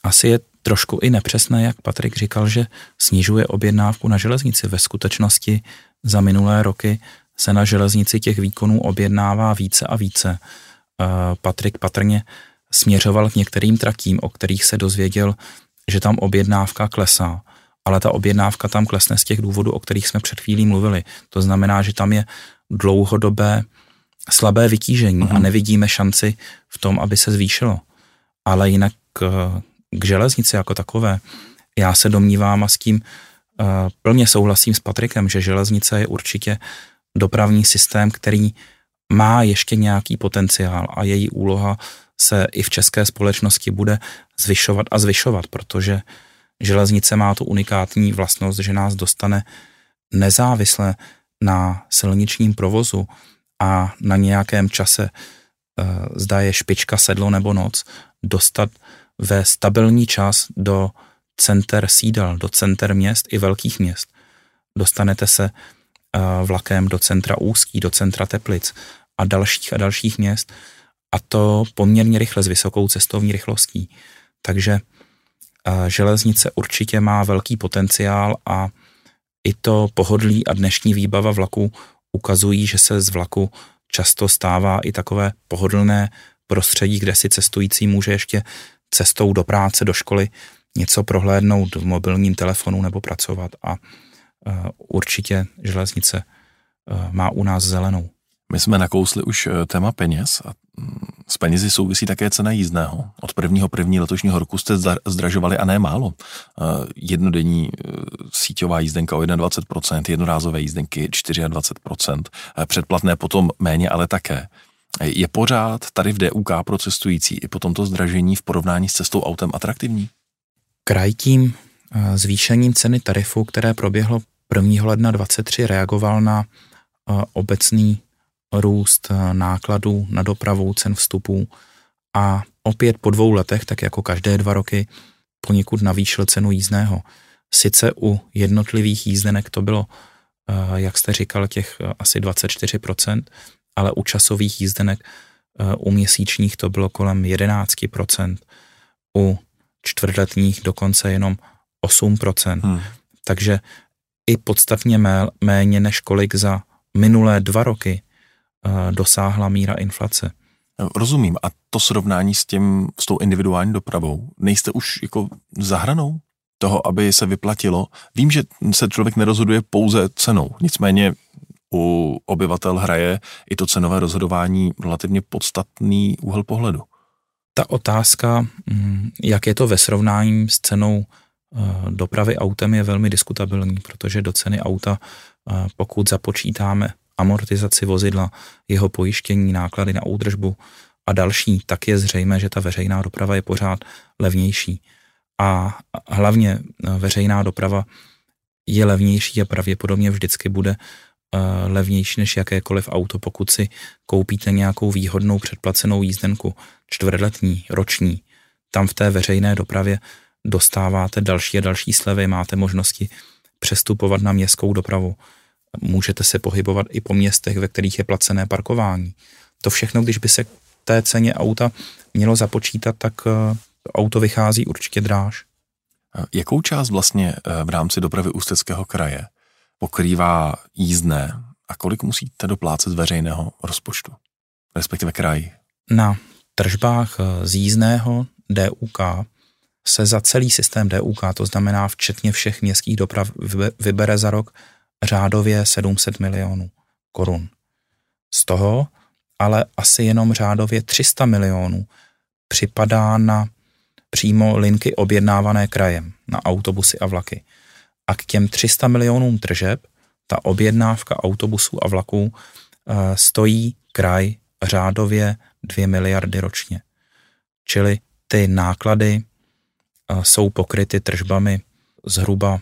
asi je trošku i nepřesné, jak Patrik říkal, že snižuje objednávku na železnici. Ve skutečnosti za minulé roky se na železnici těch výkonů objednává více a více. Patrik patrně směřoval k některým tratím, o kterých se dozvěděl, že tam objednávka klesá. Ale ta objednávka tam klesne z těch důvodů, o kterých jsme před chvílí mluvili. To znamená, že tam je dlouhodobé slabé vytížení Aha. a nevidíme šanci v tom, aby se zvýšilo. Ale jinak k, k železnici jako takové, já se domnívám a s tím uh, plně souhlasím s Patrikem, že železnice je určitě dopravní systém, který má ještě nějaký potenciál a její úloha se i v české společnosti bude zvyšovat a zvyšovat, protože železnice má tu unikátní vlastnost, že nás dostane nezávisle na silničním provozu a na nějakém čase, zda je špička, sedlo nebo noc, dostat ve stabilní čas do center sídel, do center měst i velkých měst. Dostanete se vlakem do centra Ústí, do centra Teplic a dalších a dalších měst a to poměrně rychle s vysokou cestovní rychlostí. Takže železnice určitě má velký potenciál a i to pohodlí a dnešní výbava vlaku ukazují, že se z vlaku často stává i takové pohodlné prostředí, kde si cestující může ještě cestou do práce, do školy něco prohlédnout v mobilním telefonu nebo pracovat. A určitě železnice má u nás zelenou. My jsme nakousli už téma peněz a s penězi souvisí také cena jízdného. Od prvního první letošního roku jste zdražovali a ne málo. Jednodenní síťová jízdenka o dvacet jedna procent, jednorázové jízdenky dvacet čtyři procent, předplatné potom méně, ale také. Je pořád tady v D U K pro cestující i po tomto zdražení v porovnání s cestou autem atraktivní? Kraj tím zvýšením ceny tarifu, které proběhlo prvního ledna dvacet tři, reagoval na obecný růst nákladů na dopravu, cen vstupů a opět po dvou letech, tak jako každé dva roky, poněkud navýšil cenu jízdného. Sice u jednotlivých jízdenek to bylo, jak jste říkal, těch asi dvacet čtyři procent, ale u časových jízdenek, u měsíčních to bylo kolem jedenáct procent, u čtvrtletních dokonce jenom osm procent. Hmm. Takže i podstatně méně než kolik za minulé dva roky dosáhla míra inflace. Rozumím. A to srovnání s tím, s tou individuální dopravou, nejste už jako za hranou toho, aby se vyplatilo? Vím, že se člověk nerozhoduje pouze cenou, nicméně u obyvatel hraje i to cenové rozhodování relativně podstatný úhel pohledu. Ta otázka, jak je to ve srovnání s cenou dopravy autem, je velmi diskutabilní, protože do ceny auta, pokud započítáme amortizaci vozidla, jeho pojištění, náklady na údržbu a další, tak je zřejmé, že ta veřejná doprava je pořád levnější. A hlavně veřejná doprava je levnější a pravděpodobně vždycky bude levnější než jakékoliv auto, pokud si koupíte nějakou výhodnou předplacenou jízdenku, čtvrtletní, roční. Tam v té veřejné dopravě dostáváte další a další slevy, máte možnosti přestupovat na městskou dopravu. Můžete se pohybovat i po městech, ve kterých je placené parkování. To všechno, když by se k té ceně auta mělo započítat, tak auto vychází určitě dráž. Jakou část vlastně v rámci dopravy Ústeckého kraje pokrývá jízdné a kolik musíte doplácet z veřejného rozpočtu, respektive kraj? Na tržbách z jízdného D U K se za celý systém D U K, to znamená včetně všech městských doprav, vybere za rok řádově sedm set milionů korun. Z toho ale asi jenom řádově tři sta milionů připadá na přímo linky objednávané krajem, na autobusy a vlaky. A k těm tři sta milionům tržeb ta objednávka autobusů a vlaků stojí kraj řádově dvě miliardy ročně. Čili ty náklady jsou pokryty tržbami zhruba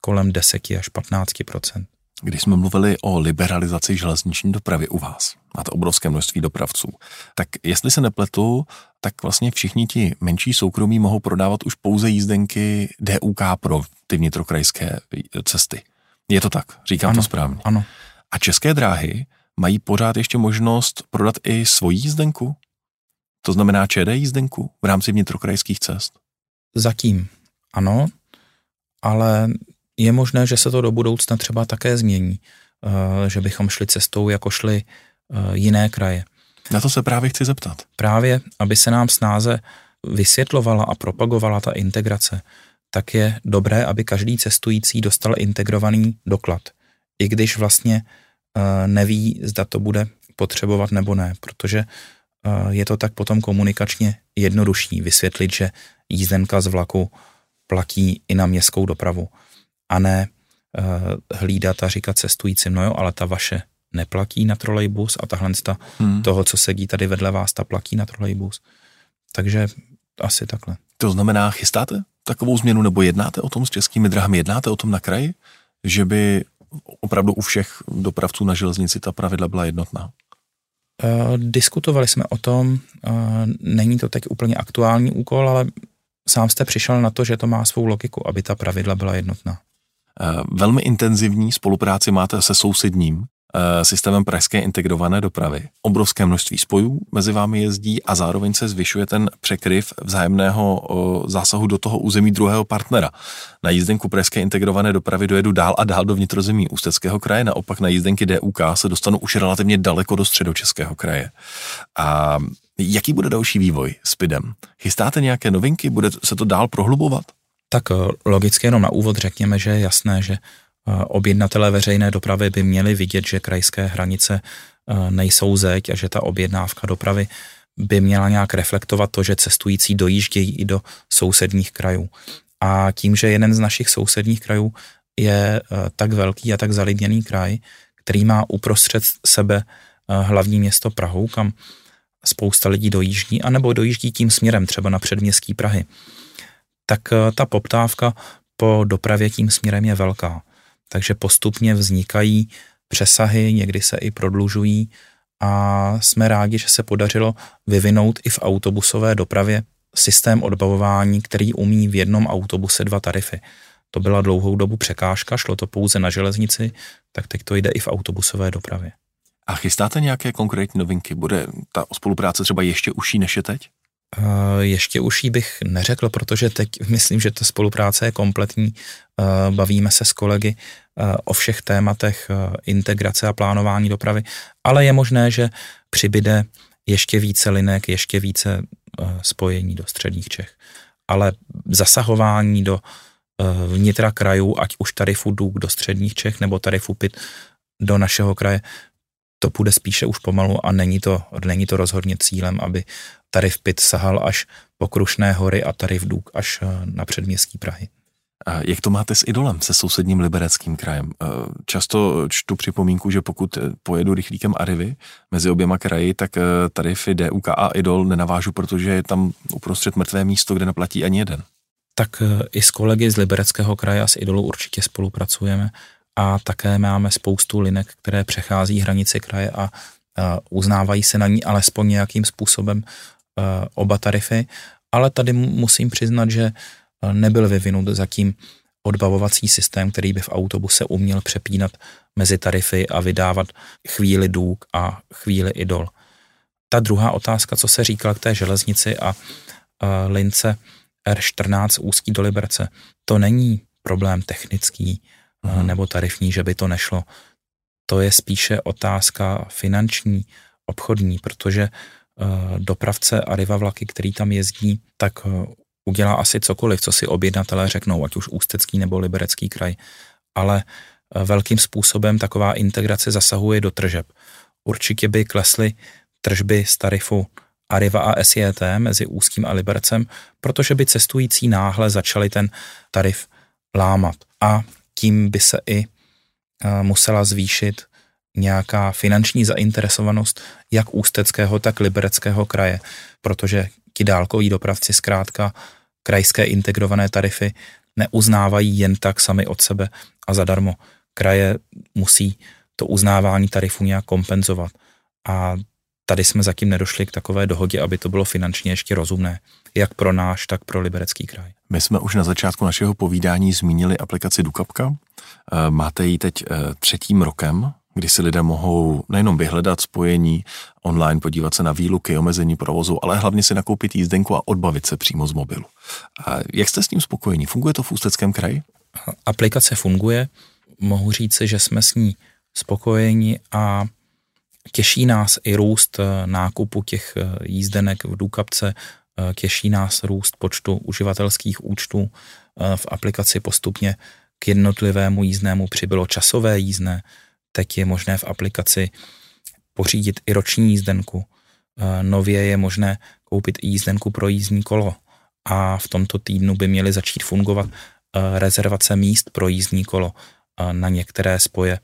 kolem deset až patnáct procent. Když jsme mluvili o liberalizaci železniční dopravy u vás, máte obrovské množství dopravců, tak jestli se nepletu, tak vlastně všichni ti menší soukromí mohou prodávat už pouze jízdenky D U K pro ty vnitrokrajské cesty. Je to tak? Říkám ano, to správně. Ano. A České dráhy mají pořád ještě možnost prodat i svoji jízdenku? To znamená ČD jízdenku v rámci vnitrokrajských cest? Zatím ano, ale je možné, že se to do budoucna třeba také změní, že bychom šli cestou, jako šli jiné kraje. Na to se právě chci zeptat. Právě, aby se nám snáze vysvětlovala a propagovala ta integrace, tak je dobré, aby každý cestující dostal integrovaný doklad, i když vlastně neví, zda to bude potřebovat nebo ne, protože je to tak potom komunikačně jednodušší vysvětlit, že jízdenka z vlaku platí i na městskou dopravu, a ne e, hlídat a říkat cestujícím, no jo, ale ta vaše neplatí na trolejbus a tahle ta hmm. toho, co sedí tady vedle vás, ta platí na trolejbus. Takže asi takhle. To znamená, chystáte takovou změnu nebo jednáte o tom s Českými drahami, jednáte o tom na kraji, že by opravdu u všech dopravců na železnici ta pravidla byla jednotná? E, diskutovali jsme o tom, e, není to teď úplně aktuální úkol, ale sám jste přišel na to, že to má svou logiku, aby ta pravidla byla jednotná. Velmi intenzivní spolupráci máte se sousedním systémem pražské integrované dopravy. Obrovské množství spojů mezi vámi jezdí a zároveň se zvyšuje ten překryv vzájemného zásahu do toho území druhého partnera. Na jízdenku pražské integrované dopravy dojedu dál a dál do vnitrozemí Ústeckého kraje, naopak na jízdenky D U K se dostanu už relativně daleko do středočeského kraje. A Jaký bude další vývoj s pidem? Chystáte nějaké novinky? Bude se to dál prohlubovat? Tak logicky jenom na úvod řekněme, že je jasné, že objednatelé veřejné dopravy by měli vidět, že krajské hranice nejsou zeď a že ta objednávka dopravy by měla nějak reflektovat to, že cestující dojíždějí i do sousedních krajů. A tím, že jeden z našich sousedních krajů je tak velký a tak zalidněný kraj, který má uprostřed sebe hlavní město Prahu, kam spousta lidí dojíždí, anebo dojíždí tím směrem třeba na předměstí Prahy, tak ta poptávka po dopravě tím směrem je velká. Takže postupně vznikají přesahy, někdy se i prodlužují a jsme rádi, že se podařilo vyvinout i v autobusové dopravě systém odbavování, který umí v jednom autobuse dva tarify. To byla dlouhou dobu překážka, šlo to pouze na železnici, tak teď to jde i v autobusové dopravě. A chystáte nějaké konkrétní novinky? Bude ta spolupráce třeba ještě užší než je teď? Ještě užší bych neřekl, protože teď myslím, že ta spolupráce je kompletní. Bavíme se s kolegy o všech tématech integrace a plánování dopravy, ale je možné, že přibyde ještě více linek, ještě více spojení do středních Čech. Ale zasahování do vnitra krajů, ať už tarifu D U K do středních Čech nebo tarifu P I T do našeho kraje, to půjde spíše už pomalu a není to, není to rozhodně cílem, aby tarif P I T sahal až po Krušné hory a tarif D U K až na předměstí Prahy. A jak to máte s Idolem, se sousedním Libereckým krajem? Často čtu připomínku, že pokud pojedu rychlíkem a Arrivy mezi oběma kraji, tak tarify D U K a Idol nenavážu, protože je tam uprostřed mrtvé místo, kde neplatí ani jeden. Tak i s kolegy z Libereckého kraje a z Idolu určitě spolupracujeme a také máme spoustu linek, které přechází hranici kraje a uznávají se na ní alespoň nějakým způsobem oba tarify, ale tady musím přiznat, že nebyl vyvinut zatím odbavovací systém, který by v autobuse uměl přepínat mezi tarify a vydávat chvíli D U K a chvíli Idol. Ta druhá otázka, co se říkala k té železnici a lince R čtrnáct Ústí do Liberce, to není problém technický hmm. nebo tarifní, že by to nešlo. To je spíše otázka finanční, obchodní, protože dopravce Arriva vlaky, který tam jezdí, tak udělá asi cokoliv, co si objednatelé řeknou, ať už Ústecký nebo Liberecký kraj, ale velkým způsobem taková integrace zasahuje do tržeb. Určitě by klesly tržby z tarifu Arriva a S J T mezi Ústím a Libercem, protože by cestující náhle začali ten tarif lámat a tím by se i musela zvýšit nějaká finanční zainteresovanost jak Ústeckého, tak Libereckého kraje, protože ti dálkoví dopravci zkrátka krajské integrované tarify neuznávají jen tak sami od sebe a zadarmo. Kraje musí to uznávání tarifů nějak kompenzovat a tady jsme zatím nedošli k takové dohodě, aby to bylo finančně ještě rozumné, jak pro náš, tak pro Liberecký kraj. My jsme už na začátku našeho povídání zmínili aplikaci Dukapka. Máte ji teď třetím rokem, kdy si lidé mohou nejenom vyhledat spojení online, podívat se na výluky, omezení provozu, ale hlavně si nakoupit jízdenku a odbavit se přímo z mobilu. A jak jste s tím spokojení? Funguje to v Ústeckém kraji? Aplikace funguje. Mohu říci, že jsme s ní spokojeni a těší nás i růst nákupu těch jízdenek v Dukapce, těší nás růst počtu uživatelských účtů. V aplikaci postupně k jednotlivému jízdnému přibylo časové jízdné. Teď je možné v aplikaci pořídit i roční jízdenku. Nově je možné koupit i jízdenku pro jízdní kolo. A v tomto týdnu by měly začít fungovat rezervace míst pro jízdní kolo na některé spoje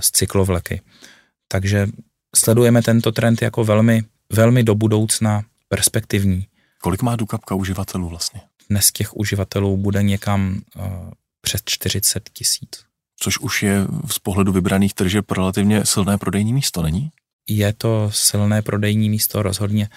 s cyklovleky. Takže sledujeme tento trend jako velmi, velmi do budoucna perspektivní. Kolik má Dukapka uživatelů vlastně? Dnes těch uživatelů bude někam uh, přes čtyřicet tisíc. Což už je z pohledu vybraných tržeb relativně silné prodejní místo, není? Je to silné prodejní místo rozhodně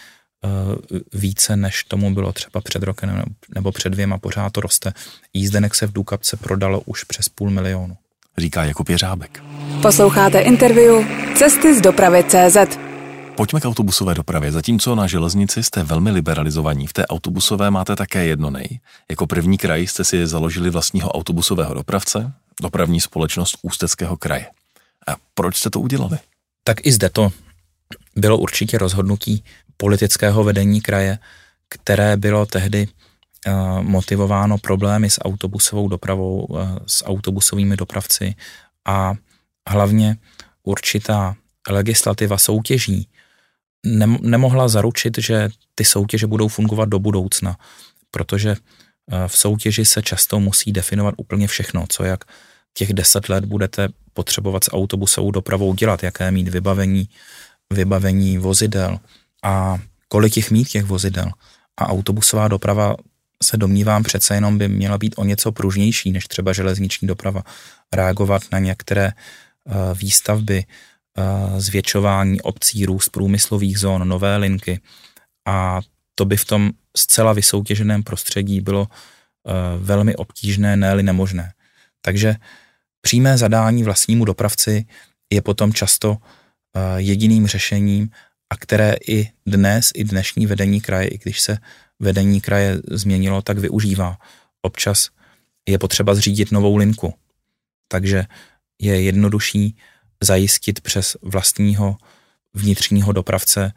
uh, více, než tomu bylo třeba před rokem nebo, nebo před dvěma, pořád to roste. Jízdenek se v Dukapce prodalo už přes půl milionu. Říká Jakub Jeřábek. Posloucháte interview Cesty z dopravy tečka cé zet. Pojďme k autobusové dopravě. Zatímco na železnici jste velmi liberalizovaní, v té autobusové máte také jednonej. Jako první kraj jste si založili vlastního autobusového dopravce, dopravní společnost Ústeckého kraje. A proč jste to udělali? Tak i zde to bylo určitě rozhodnutí politického vedení kraje, které bylo tehdy motivováno problémy s autobusovou dopravou, s autobusovými dopravci a hlavně určitá legislativa soutěžní nemohla zaručit, že ty soutěže budou fungovat do budoucna, protože v soutěži se často musí definovat úplně všechno, co jak těch deset let budete potřebovat s autobusovou dopravou dělat, jaké mít vybavení, vybavení vozidel a kolik jich mít těch vozidel. A autobusová doprava, se domnívám, přece jenom by měla být o něco pružnější než třeba železniční doprava, reagovat na některé výstavby, zvětšování obcí, růst průmyslových zón, nové linky, a to by v tom zcela vysoutěženém prostředí bylo velmi obtížné, ne-li nemožné. Takže přímé zadání vlastnímu dopravci je potom často jediným řešením, a které i dnes, i dnešní vedení kraje, i když se vedení kraje změnilo, tak využívá. Občas je potřeba zřídit novou linku. Takže je jednodušší zajistit přes vlastního vnitřního dopravce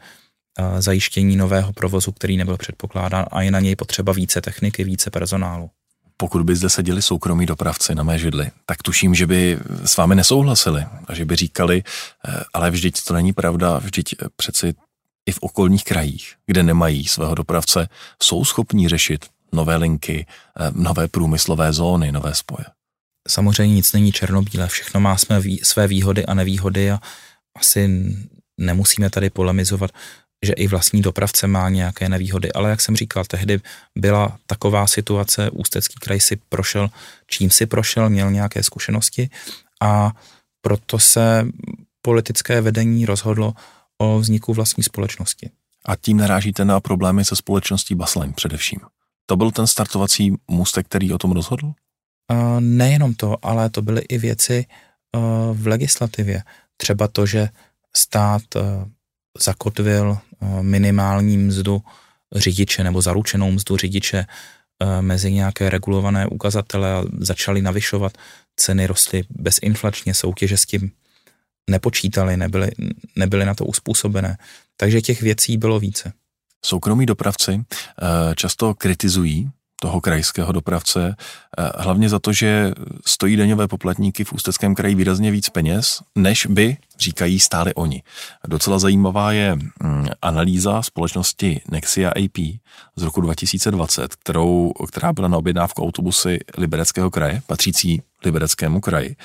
zajištění nového provozu, který nebyl předpokládán, a je na něj potřeba více techniky, více personálu. Pokud by zde seděli soukromí dopravci na mé židli, tak tuším, že by s vámi nesouhlasili a že by říkali, ale vždyť to není pravda, vždyť přeci i v okolních krajích, kde nemají svého dopravce, jsou schopní řešit nové linky, nové průmyslové zóny, nové spoje. Samozřejmě nic není černobílé, všechno má své výhody a nevýhody a asi nemusíme tady polemizovat, že i vlastní dopravce má nějaké nevýhody, ale jak jsem říkal, tehdy byla taková situace, Ústecký kraj si prošel, čím si prošel, měl nějaké zkušenosti a proto se politické vedení rozhodlo o vzniku vlastní společnosti. A tím narážíte na problémy se společností Basleň především. To byl ten startovací můstek, který o tom rozhodl? A nejenom to, ale to byly i věci v legislativě. Třeba to, že stát zakotvil minimální mzdu řidiče nebo zaručenou mzdu řidiče mezi nějaké regulované ukazatele a začali navyšovat, ceny rostly bezinflačně, soutěže s tím nepočítali, nebyly, nebyly na to uspůsobené. Takže těch věcí bylo více. Soukromí dopravci často kritizují toho krajského dopravce, hlavně za to, že stojí daňové poplatníky v Ústeckém kraji výrazně víc peněz, než by, říkají, stáli oni. Docela zajímavá je analýza společnosti Nexia A P z roku dva tisíce dvacet, kterou, která byla na objednávku autobusy Libereckého kraje, patřící Libereckému kraji,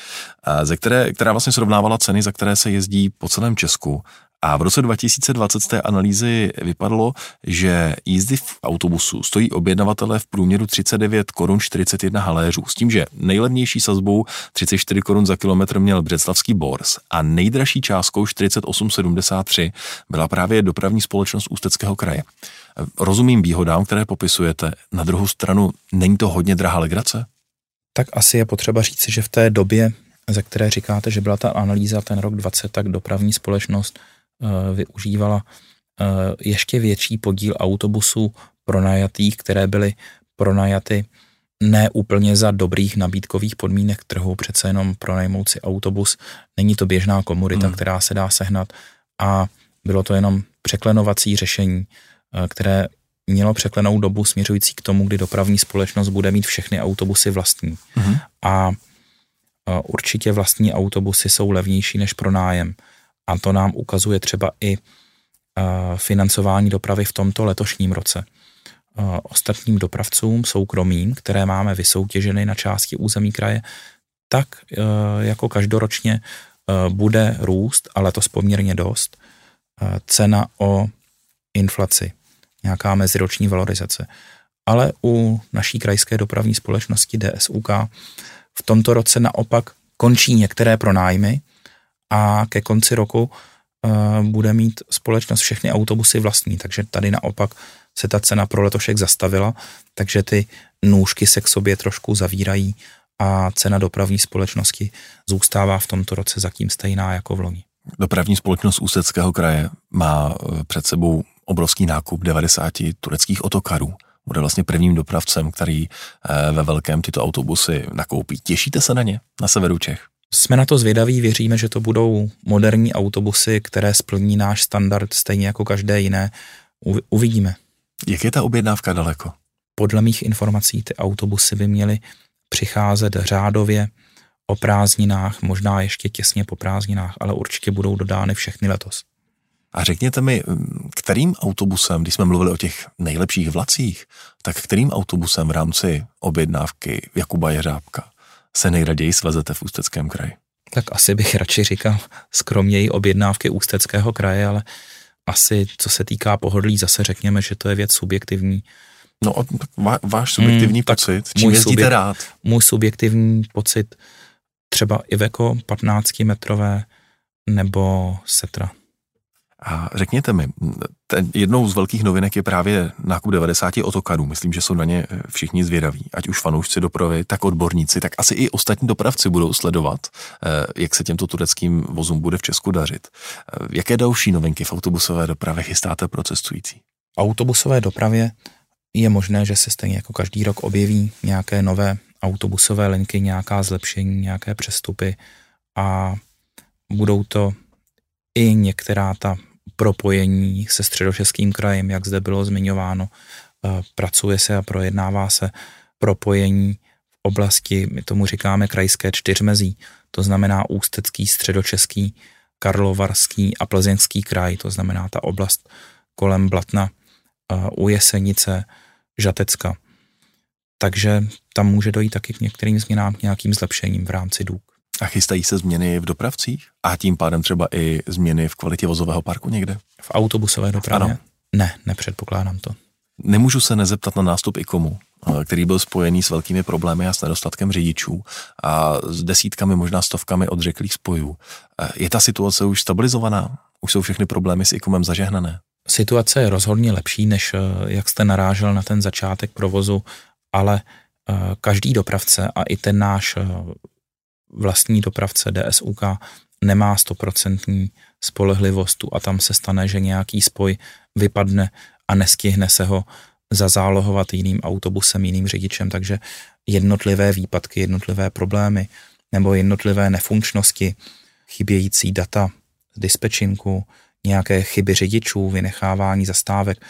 ze které, která vlastně srovnávala ceny, za které se jezdí po celém Česku. A v roce dva tisíce dvacet z té analýzy vypadlo, že jízdy v autobusu stojí objednavatele v průměru třicet devět korun čtyřicet jedna haléřů, s tím, že nejlevnější sazbou třicet čtyři korun za kilometr měl Břeclavský Bors a nejdražší částkou čtyřicet osm sedmdesát tři byla právě dopravní společnost Ústeckého kraje. Rozumím výhodám, které popisujete, na druhou stranu není to hodně drahá legrace? Tak asi je potřeba říci, že v té době, ze které říkáte, že byla ta analýza ten rok dvacet, tak dopravní společnost využívala ještě větší podíl autobusů pronajatých, které byly pronajaty ne úplně za dobrých nabídkových podmínek trhu, přece jenom pronajmout si autobus. Není to běžná komodita, hmm. která se dá sehnat, a bylo to jenom překlenovací řešení, které mělo překlenou dobu směřující k tomu, kdy dopravní společnost bude mít všechny autobusy vlastní. Hmm. A určitě vlastní autobusy jsou levnější než pronájem. A to nám ukazuje třeba i financování dopravy v tomto letošním roce. Ostatním dopravcům soukromým, které máme vysoutěženy na části území kraje, tak jako každoročně bude růst, ale to poměrně dost, cena o inflaci, nějaká meziroční valorizace. Ale u naší krajské dopravní společnosti D S U K v tomto roce naopak končí některé pronájmy a ke konci roku uh, bude mít společnost všechny autobusy vlastní, takže tady naopak se ta cena pro letošek zastavila, takže ty nůžky se k sobě trošku zavírají a cena dopravní společnosti zůstává v tomto roce zatím stejná jako v loni. Dopravní společnost Ústeckého kraje má před sebou obrovský nákup devadesát tureckých otokarů. Bude vlastně prvním dopravcem, který ve velkém tyto autobusy nakoupí. Těšíte se na ně na severu Čech? Jsme na to zvědaví, věříme, že to budou moderní autobusy, které splní náš standard stejně jako každé jiné Uvidíme. Jak je ta objednávka daleko? Podle mých informací ty autobusy by měly přicházet řádově o prázdninách, možná ještě těsně po prázdninách, ale určitě budou dodány všechny letos. A řekněte mi, kterým autobusem, když jsme mluvili o těch nejlepších vlacích, tak kterým autobusem v rámci objednávky Jakuba Jeřábka se nejraději svezete v Ústeckém kraji? Tak asi bych radši říkal skromněji objednávky Ústeckého kraje, ale asi co se týká pohodlí, zase řekněme, že to je věc subjektivní. No váš subjektivní hmm, pocit, čím jezdíte subjek- rád? Můj subjektivní pocit třeba Iveco patnáctimetrové nebo Setra. A řekněte mi, ten, jednou z velkých novinek je právě nákup devadesát Otokarů. Myslím, že jsou na ně všichni zvědaví, ať už fanoušci dopravy, tak odborníci, tak asi i ostatní dopravci budou sledovat, jak se těmto tureckým vozům bude v Česku dařit. Jaké další novinky v autobusové dopravě chystáte pro cestující? Autobusové dopravě je možné, že se stejně jako každý rok objeví nějaké nové autobusové linky, nějaká zlepšení, nějaké přestupy a budou to i některá ta propojení se Středočeským krajem, jak zde bylo zmiňováno. Pracuje se a projednává se propojení v oblasti, my tomu říkáme krajské čtyřmezí, to znamená Ústecký, Středočeský, Karlovarský a Plzeňský kraj, to znamená ta oblast kolem Blatna, u Jesenice, Žatecka. Takže tam může dojít taky k některým změnám, k nějakým zlepšením v rámci D Ú K. A chystají se změny v dopravcích? A tím pádem třeba i změny v kvalitě vozového parku někde? V autobusové dopravě? Ano. Ne, nepředpokládám to. Nemůžu se nezeptat na nástup ICOMu, který byl spojený s velkými problémy a s nedostatkem řidičů a s desítkami, možná stovkami odřeklých spojů. Je ta situace už stabilizovaná? Už jsou všechny problémy s ICOMem zažehnané? Situace je rozhodně lepší, než jak jste narážel na ten začátek provozu, ale každý dopravce a i ten náš vlastní dopravce D S U K nemá stoprocentní spolehlivost a tam se stane, že nějaký spoj vypadne a nestihne se ho zazálohovat jiným autobusem, jiným řidičem, takže jednotlivé výpadky, jednotlivé problémy nebo jednotlivé nefunkčnosti, chybějící data z dispečinku, nějaké chyby řidičů, vynechávání zastávek,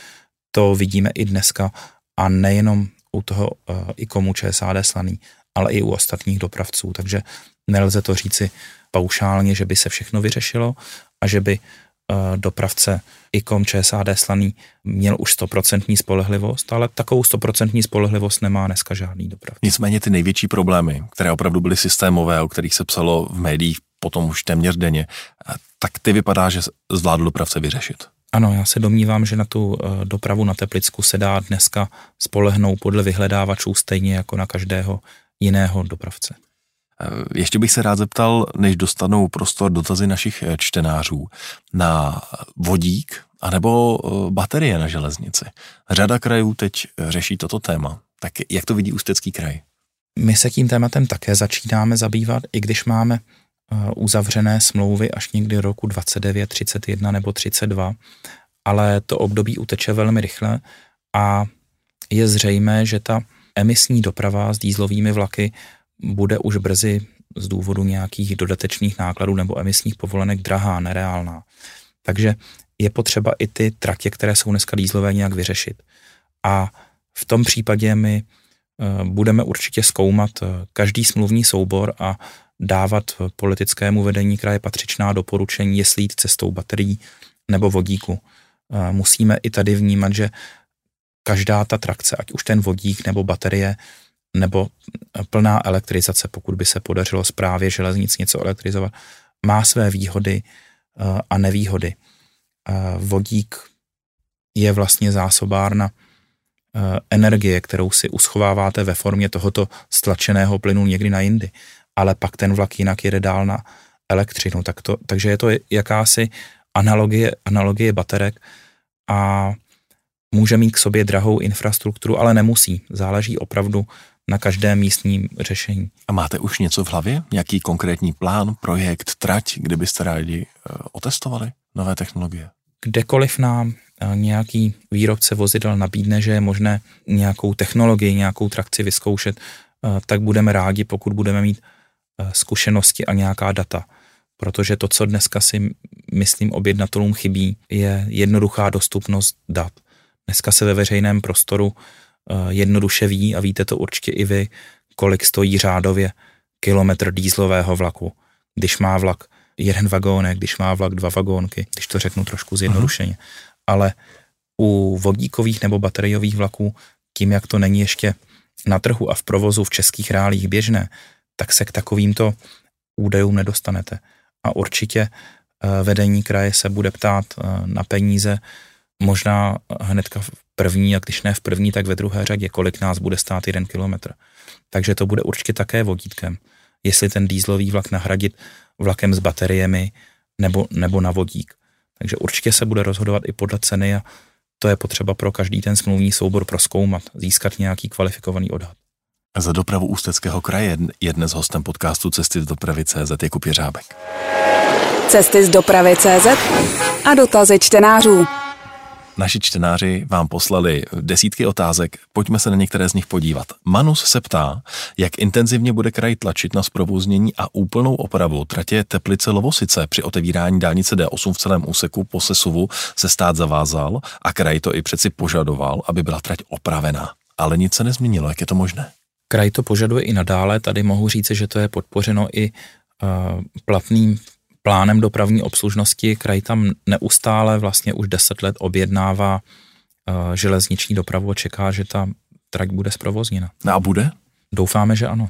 to vidíme i dneska a nejenom u toho uh, ICOMu ČSAD Slaný, ale i u ostatních dopravců, takže nelze to říci paušálně, že by se všechno vyřešilo a že by dopravce ICOM ČSAD Slaný měl už stoprocentní spolehlivost, ale takovou stoprocentní spolehlivost nemá dneska žádný dopravce. Nicméně ty největší problémy, které opravdu byly systémové, o kterých se psalo v médiích potom už téměř denně, tak ty vypadá, že zvládl dopravce vyřešit. Ano, já se domnívám, že na tu dopravu na Teplicku se dá dneska spolehnout podle vyhledávačů stejně jako na každého jiného dopravce. Ještě bych se rád zeptal, než dostanou prostor dotazy našich čtenářů, na vodík anebo baterie na železnici. Řada krajů teď řeší toto téma. Tak jak to vidí Ústecký kraj? My se tím tématem také začínáme zabývat, i když máme uzavřené smlouvy až někdy roku dvacet devět, třicet jedna nebo třicet dva, ale to období uteče velmi rychle a je zřejmé, že ta emisní doprava s dýzlovými vlaky bude už brzy z důvodu nějakých dodatečných nákladů nebo emisních povolenek drahá, nereálná. Takže je potřeba i ty tratě, které jsou dneska dýzlové, nějak vyřešit. A v tom případě my budeme určitě zkoumat každý smluvní soubor a dávat politickému vedení kraje patřičná doporučení, jestli jít cestou baterií nebo vodíku. Musíme i tady vnímat, že každá ta trakce, ať už ten vodík nebo baterie, nebo plná elektrizace, pokud by se podařilo správě železnic něco elektrizovat, má své výhody a nevýhody. Vodík je vlastně zásobárna energie, kterou si uschováváte ve formě tohoto stlačeného plynu někdy na jindy, ale pak ten vlak jinak jede dál na elektřinu. Tak to, takže je to jakási analogie, analogie baterek a může mít k sobě drahou infrastrukturu, ale nemusí. Záleží opravdu na každém místním řešení. A máte už něco v hlavě? Nějaký konkrétní plán, projekt, trať, kde byste rádi otestovali nové technologie? Kdekoliv nám nějaký výrobce vozidel nabídne, že je možné nějakou technologii, nějakou trakci vyzkoušet, tak budeme rádi, pokud budeme mít zkušenosti a nějaká data. protože to, co dneska si myslím objednatelům chybí, je jednoduchá dostupnost dat. Dneska se ve veřejném prostoru jednoduše ví, a víte to určitě i vy, kolik stojí řádově kilometr dýzlového vlaku, když má vlak jeden vagónek, když má vlak dva vagónky, když to řeknu trošku zjednodušeně. Aha. Ale u vodíkových nebo bateriových vlaků, tím jak to není ještě na trhu a v provozu v českých reálích běžné, tak se k takovýmto údajům nedostanete. A určitě vedení kraje se bude ptát na peníze, možná hnedka v první, a když ne v první, tak ve druhé řadě, kolik nás bude stát jeden kilometr. Takže to bude určitě také vodítkem. Jestli ten dýzlový vlak nahradit vlakem s bateriemi nebo, nebo na vodík. Takže určitě se bude rozhodovat i podle ceny a to je potřeba pro každý ten smluvní soubor prozkoumat, získat nějaký kvalifikovaný odhad. Za dopravu Ústeckého kraje je dnes hostem podcastu Cesty z dopravy tečka cé zet Jakub Jeřábek. Cesty z dopravy tečka cé zet a dotazy čtenářů. Naši čtenáři vám poslali desítky otázek, pojďme se na některé z nich podívat. Manus se ptá, jak intenzivně bude kraj tlačit na zprovoznění a úplnou opravu tratě Teplice-Lovosice. Při otevírání dálnice dé osm v celém úseku po sesuvu se stát zavázal a kraj to i přeci požadoval, aby byla trať opravená. Ale nic se nezměnilo, jak je to možné? Kraj to požaduje i nadále, tady mohu říct, že to je podpořeno i uh, platným plánem dopravní obslužnosti. Kraj tam neustále vlastně už deset let objednává uh, železniční dopravu a čeká, že ta trať bude zprovozněna. No a bude? Doufáme, že ano.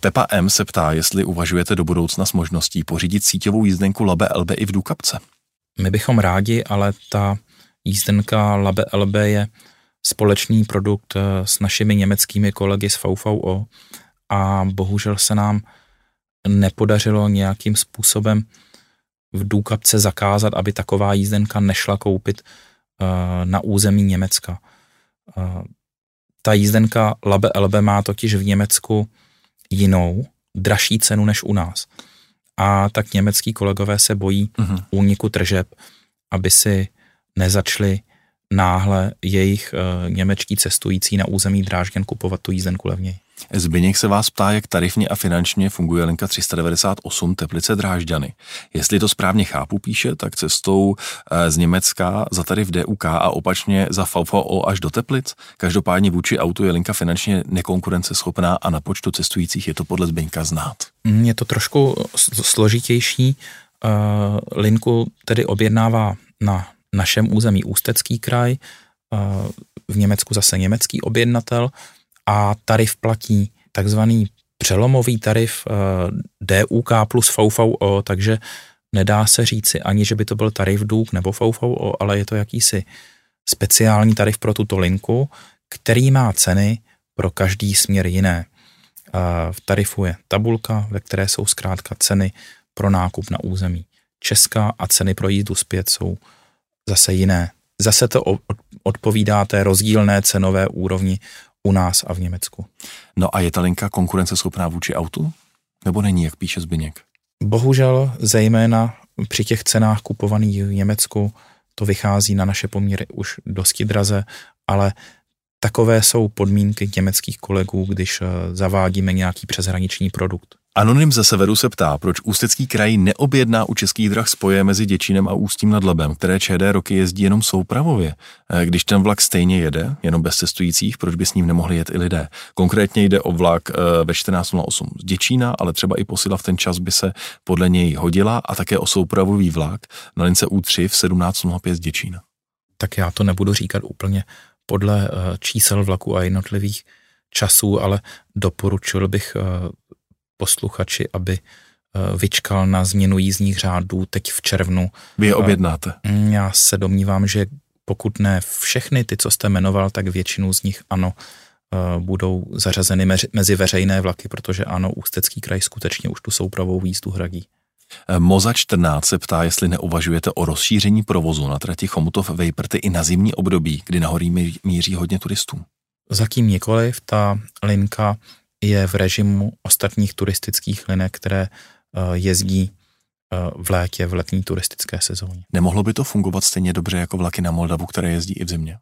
Pepa M. se ptá, jestli uvažujete do budoucna s možností pořídit síťovou jízdenku Labe-Elbe i v Důkapce. My bychom rádi, ale ta jízdenka Labe-Elbe je společný produkt s našimi německými kolegy z vé vé ó a bohužel se nám nepodařilo nějakým způsobem v Důkapce zakázat, aby taková jízdenka nešla koupit na území Německa. Ta jízdenka Labe-Elbe má totiž v Německu jinou, dražší cenu než u nás. A tak německý kolegové se bojí uh-huh. úniku tržeb, aby si nezačli náhle jejich e, němečtí cestující na území Drážďan kupovat tu jízdenku levněji. Zbyněk se vás ptá, jak tarifně a finančně funguje linka tři sta devadesát osm Teplice Drážďany. Jestli to správně chápu, píše, tak cestou e, z Německa za tarif dé ú ká a opačně za vé vé ó až do Teplic. Každopádně vůči autu je linka finančně nekonkurenceschopná a na počtu cestujících je to podle Zbyňka znát. Je to trošku složitější. E, linku tedy objednává na našem území Ústecký kraj, v Německu zase německý objednatel a tarif platí takzvaný přelomový tarif dé ú ká plus vé vé ó, takže nedá se říci ani, že by to byl tarif dé ú ká nebo vé vé ó, ale je to jakýsi speciální tarif pro tuto linku, který má ceny pro každý směr jiné. V tarifu je tabulka, ve které jsou zkrátka ceny pro nákup na území Česka a ceny pro jízdu zpět jsou zase jiné. Zase to odpovídá té rozdílné cenové úrovni u nás a v Německu. No a je ta linka konkurenceschopná vůči autu? Nebo není, jak píše Zbyněk? Bohužel, zejména při těch cenách kupovaných v Německu, to vychází na naše poměry už dosti draze, ale takové jsou podmínky německých kolegů, když zavádíme nějaký přeshraniční produkt. Anonym ze severu se ptá, proč Ústecký kraj neobjedná u Českých drah spoje mezi Děčínem a Ústím nad Labem, které ČD roky jezdí jenom soupravově. Když ten vlak stejně jede, jenom bez cestujících, proč by s ním nemohli jet i lidé? Konkrétně jde o vlak ve čtrnáct nula osm z Děčína, ale třeba i posila v ten čas by se podle něj hodila a také o soupravový vlak na lince ú tři v sedmnáct nula pět z Děčína. Tak já to nebudu říkat úplně podle čísel vlaku a jednotlivých časů, ale doporučil bych posluchači, aby vyčkal na změnu jízdních řádů teď v červnu. Vy je objednáte? Já se domnívám, že pokud ne všechny ty, co jste jmenoval, tak většinu z nich ano, budou zařazeny mezi veřejné vlaky, protože ano, Ústecký kraj skutečně už tu soupravou jízdu hradí. Moza čtrnáct se ptá, jestli neuvažujete o rozšíření provozu na trati Chomutov-Vejprty i na zimní období, kdy na hory míří hodně turistů. Zatím nikoliv, ta linka je v režimu ostatních turistických linek, které jezdí v létě, v letní turistické sezóně. Nemohlo by to fungovat stejně dobře jako vlaky na Moldavu, které jezdí i v zimě?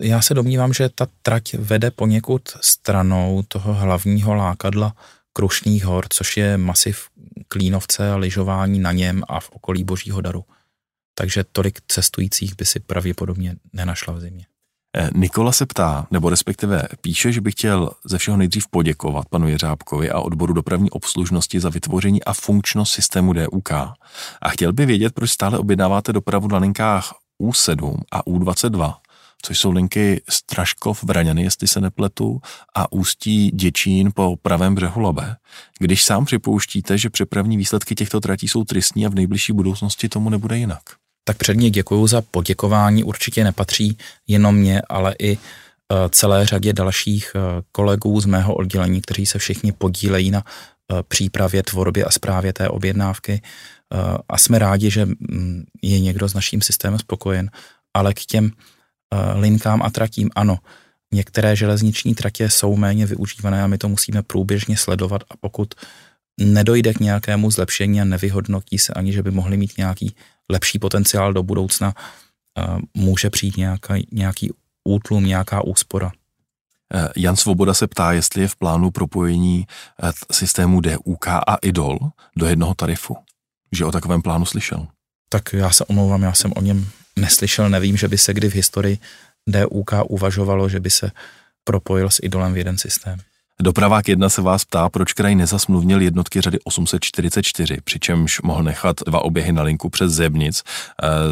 Já se domnívám, že ta trať vede poněkud stranou toho hlavního lákadla Krušných hor, což je masiv Klínovce a lyžování na něm a v okolí Božího Daru. Takže tolik cestujících by si pravděpodobně nenašla v zimě. Nikola se ptá, nebo respektive píše, že by chtěl ze všeho nejdřív poděkovat panu Jeřábkovi a odboru dopravní obslužnosti za vytvoření a funkčnost systému D U K. A chtěl by vědět, proč stále objednáváte dopravu na linkách U sedm a U dvacet dva, což jsou linky Straškov-Vraňany, jestli se nepletu, a Ústí Děčín po pravém břehu Labe. Když sám připouštíte, že přepravní výsledky těchto tratí jsou tristní a v nejbližší budoucnosti tomu nebude jinak. Tak předně děkuju za poděkování, určitě nepatří jenom mě, ale i celé řadě dalších kolegů z mého oddělení, kteří se všichni podílejí na přípravě, tvorbě a správě té objednávky. A jsme rádi, že je někdo s naším systémem spokojen, ale k těm linkám a tratím ano. Některé železniční tratě jsou méně využívané a my to musíme průběžně sledovat, a pokud nedojde k nějakému zlepšení a nevyhodnotí se ani, že by mohli mít nějaký lepší potenciál do budoucna, může přijít nějaká, nějaký útlum, nějaká úspora. Jan Svoboda se ptá, jestli je v plánu propojení systému D U K a I D O L do jednoho tarifu. Že o takovém plánu slyšel? Tak já se omlouvám, já jsem o něm neslyšel, nevím, že by se kdy v historii D U K uvažovalo, že by se propojil s I D O L em v jeden systém. Dopravák jedna se vás ptá, proč kraj nezasmluvnil jednotky řady osm set čtyřicet čtyři, přičemž mohl nechat dva oběhy na linku přes Zebnic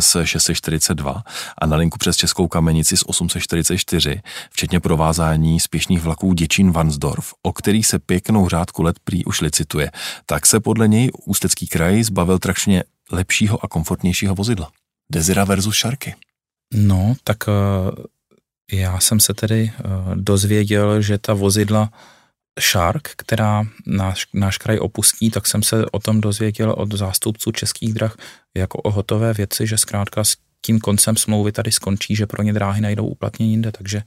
s šest set čtyřicet dva a na linku přes Českou Kamenici s osm set čtyřicet čtyři, včetně provázání spěšných vlaků Děčín-Varnsdorf, o kterých se pěknou řádku let prý už licituje. Tak se podle něj Ústecký kraj zbavil trakčně lepšího a komfortnějšího vozidla. Desira versus Šarky. No, tak já jsem se tedy dozvěděl, že ta vozidla Shark, která náš, náš kraj opustí, tak jsem se o tom dozvěděl od zástupců Českých drah jako o hotové věci, že zkrátka s tím koncem smlouvy tady skončí, že pro ně dráhy najdou uplatnění jinde, takže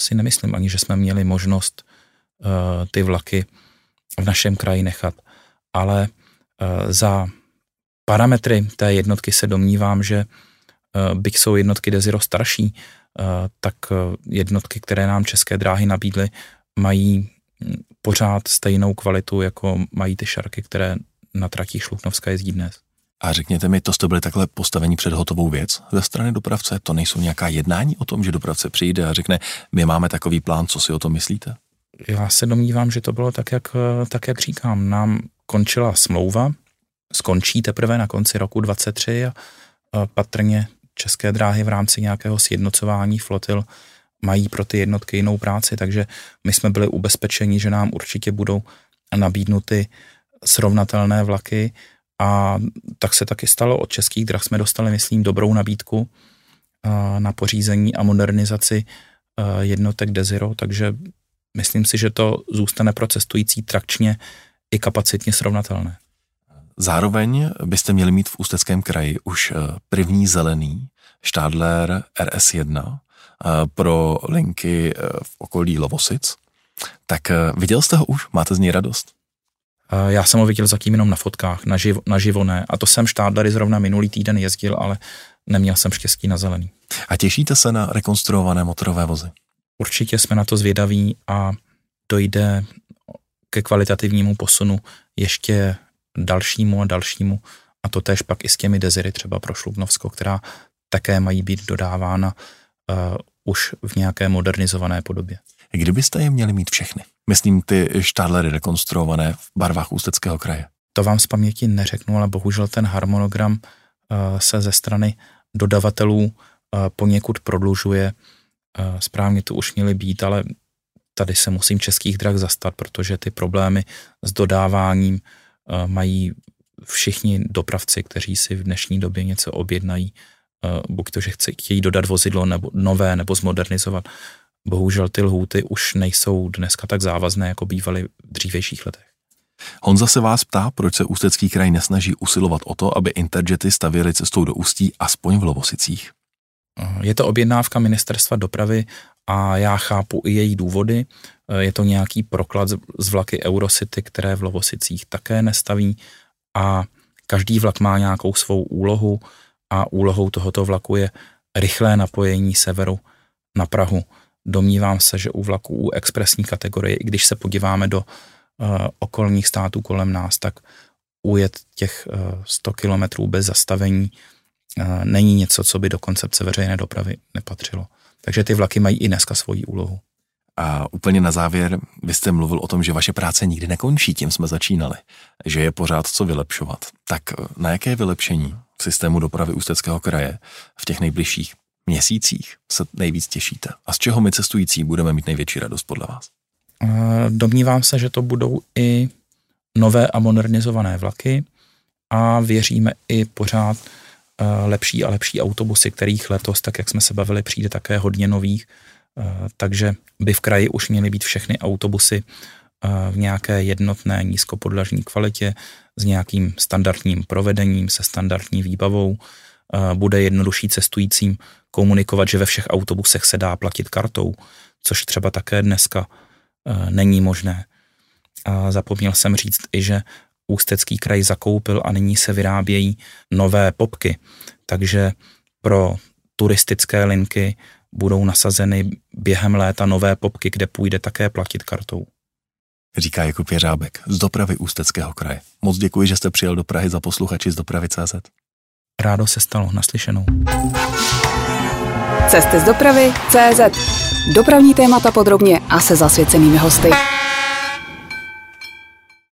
si nemyslím ani, že jsme měli možnost uh, ty vlaky v našem kraji nechat. Ale uh, za parametry té jednotky se domnívám, že uh, byť jsou jednotky Desiro starší, uh, tak uh, jednotky, které nám České dráhy nabídly, mají pořád stejnou kvalitu, jako mají ty Šarky, které na tratích Šluknovska jezdí dnes. A řekněte mi, to jste byli takhle postavení před hotovou věc ze strany dopravce? To nejsou nějaká jednání o tom, že dopravce přijde a řekne, my máme takový plán, co si o tom myslíte? Já se domnívám, že to bylo tak, jak, tak, jak říkám. Nám končila smlouva, skončí teprve na konci roku dvacet tři a patrně České dráhy v rámci nějakého sjednocování flotil mají pro ty jednotky jinou práci, takže my jsme byli ubezpečeni, že nám určitě budou nabídnuty srovnatelné vlaky, a tak se taky stalo. Od Českých drah jsme dostali, myslím, dobrou nabídku na pořízení a modernizaci jednotek Desiro, takže myslím si, že to zůstane pro cestující trakčně i kapacitně srovnatelné. Zároveň byste měli mít v Ústeckém kraji už první zelený Stadler R S jedna, pro linky v okolí Lovosic. Tak viděl jste ho už? Máte z něj radost? Já jsem ho viděl zatím jenom na fotkách, na, živ, na živoné. A to jsem Stadlery zrovna minulý týden jezdil, ale neměl jsem štěstí na zelený. A těšíte se na rekonstruované motorové vozy? Určitě jsme na to zvědaví a dojde ke kvalitativnímu posunu ještě dalšímu a dalšímu. A to též pak i s těmi Desiry třeba pro Šluknovsko, která také mají být dodávána Uh, už v nějaké modernizované podobě. Kdybyste je měli mít všechny? Myslím ty Stadlery rekonstruované v barvách Ústeckého kraje. To vám z paměti neřeknu, ale bohužel ten harmonogram uh, se ze strany dodavatelů uh, poněkud prodlužuje. Uh, správně to už měly být, ale tady se musím Českých drah zastat, protože ty problémy s dodáváním uh, mají všichni dopravci, kteří si v dnešní době něco objednají, buď to, že chtějí dodat vozidlo nebo nové, nebo zmodernizovat. Bohužel ty lhůty už nejsou dneska tak závazné, jako bývaly v dřívějších letech. Honza se vás ptá, proč se Ústecký kraj nesnaží usilovat o to, aby Interjety stavěly cestou do Ústí aspoň v Lovosicích. Je to objednávka Ministerstva dopravy a já chápu i její důvody. Je to nějaký proklad z vlaky Eurocity, které v Lovosicích také nestaví, a každý vlak má nějakou svou úlohu. A úlohou tohoto vlaku je rychlé napojení severu na Prahu. Domnívám se, že u vlaků u expresní kategorie, i když se podíváme do uh, okolních států kolem nás, tak ujet těch sto kilometrů bez zastavení není něco, co by do koncepce veřejné dopravy nepatřilo. Takže ty vlaky mají i dneska svoji úlohu. A úplně na závěr, vy jste mluvil o tom, že vaše práce nikdy nekončí, tím jsme začínali, že je pořád co vylepšovat. Tak na jaké vylepšení systému dopravy Ústeckého kraje v těch nejbližších měsících se nejvíc těšíte? A z čeho my cestující budeme mít největší radost podle vás? Domnívám se, že to budou i nové a modernizované vlaky a věříme i pořád lepší a lepší autobusy, kterých letos, tak jak jsme se bavili, přijde také hodně nových, takže by v kraji už měly být všechny autobusy v nějaké jednotné nízkopodlažní kvalitě s nějakým standardním provedením, se standardní výbavou. Bude jednodušší cestujícím komunikovat, že ve všech autobusech se dá platit kartou, což třeba také dneska není možné. A zapomněl jsem říct i, že Ústecký kraj zakoupil a nyní se vyrábějí nové popky, takže pro turistické linky budou nasazeny během léta nové popky, kde půjde také platit kartou. Říká Jakub Jeřábek z dopravy Ústeckého kraje. Moc děkuji, že jste přijel do Prahy za posluchači z dopravy tečka cé zet. Rádo se stalo, naslyšenou. Cesty z dopravy tečka cé zet. Dopravní témata podrobně a se zasvěcenými hosty.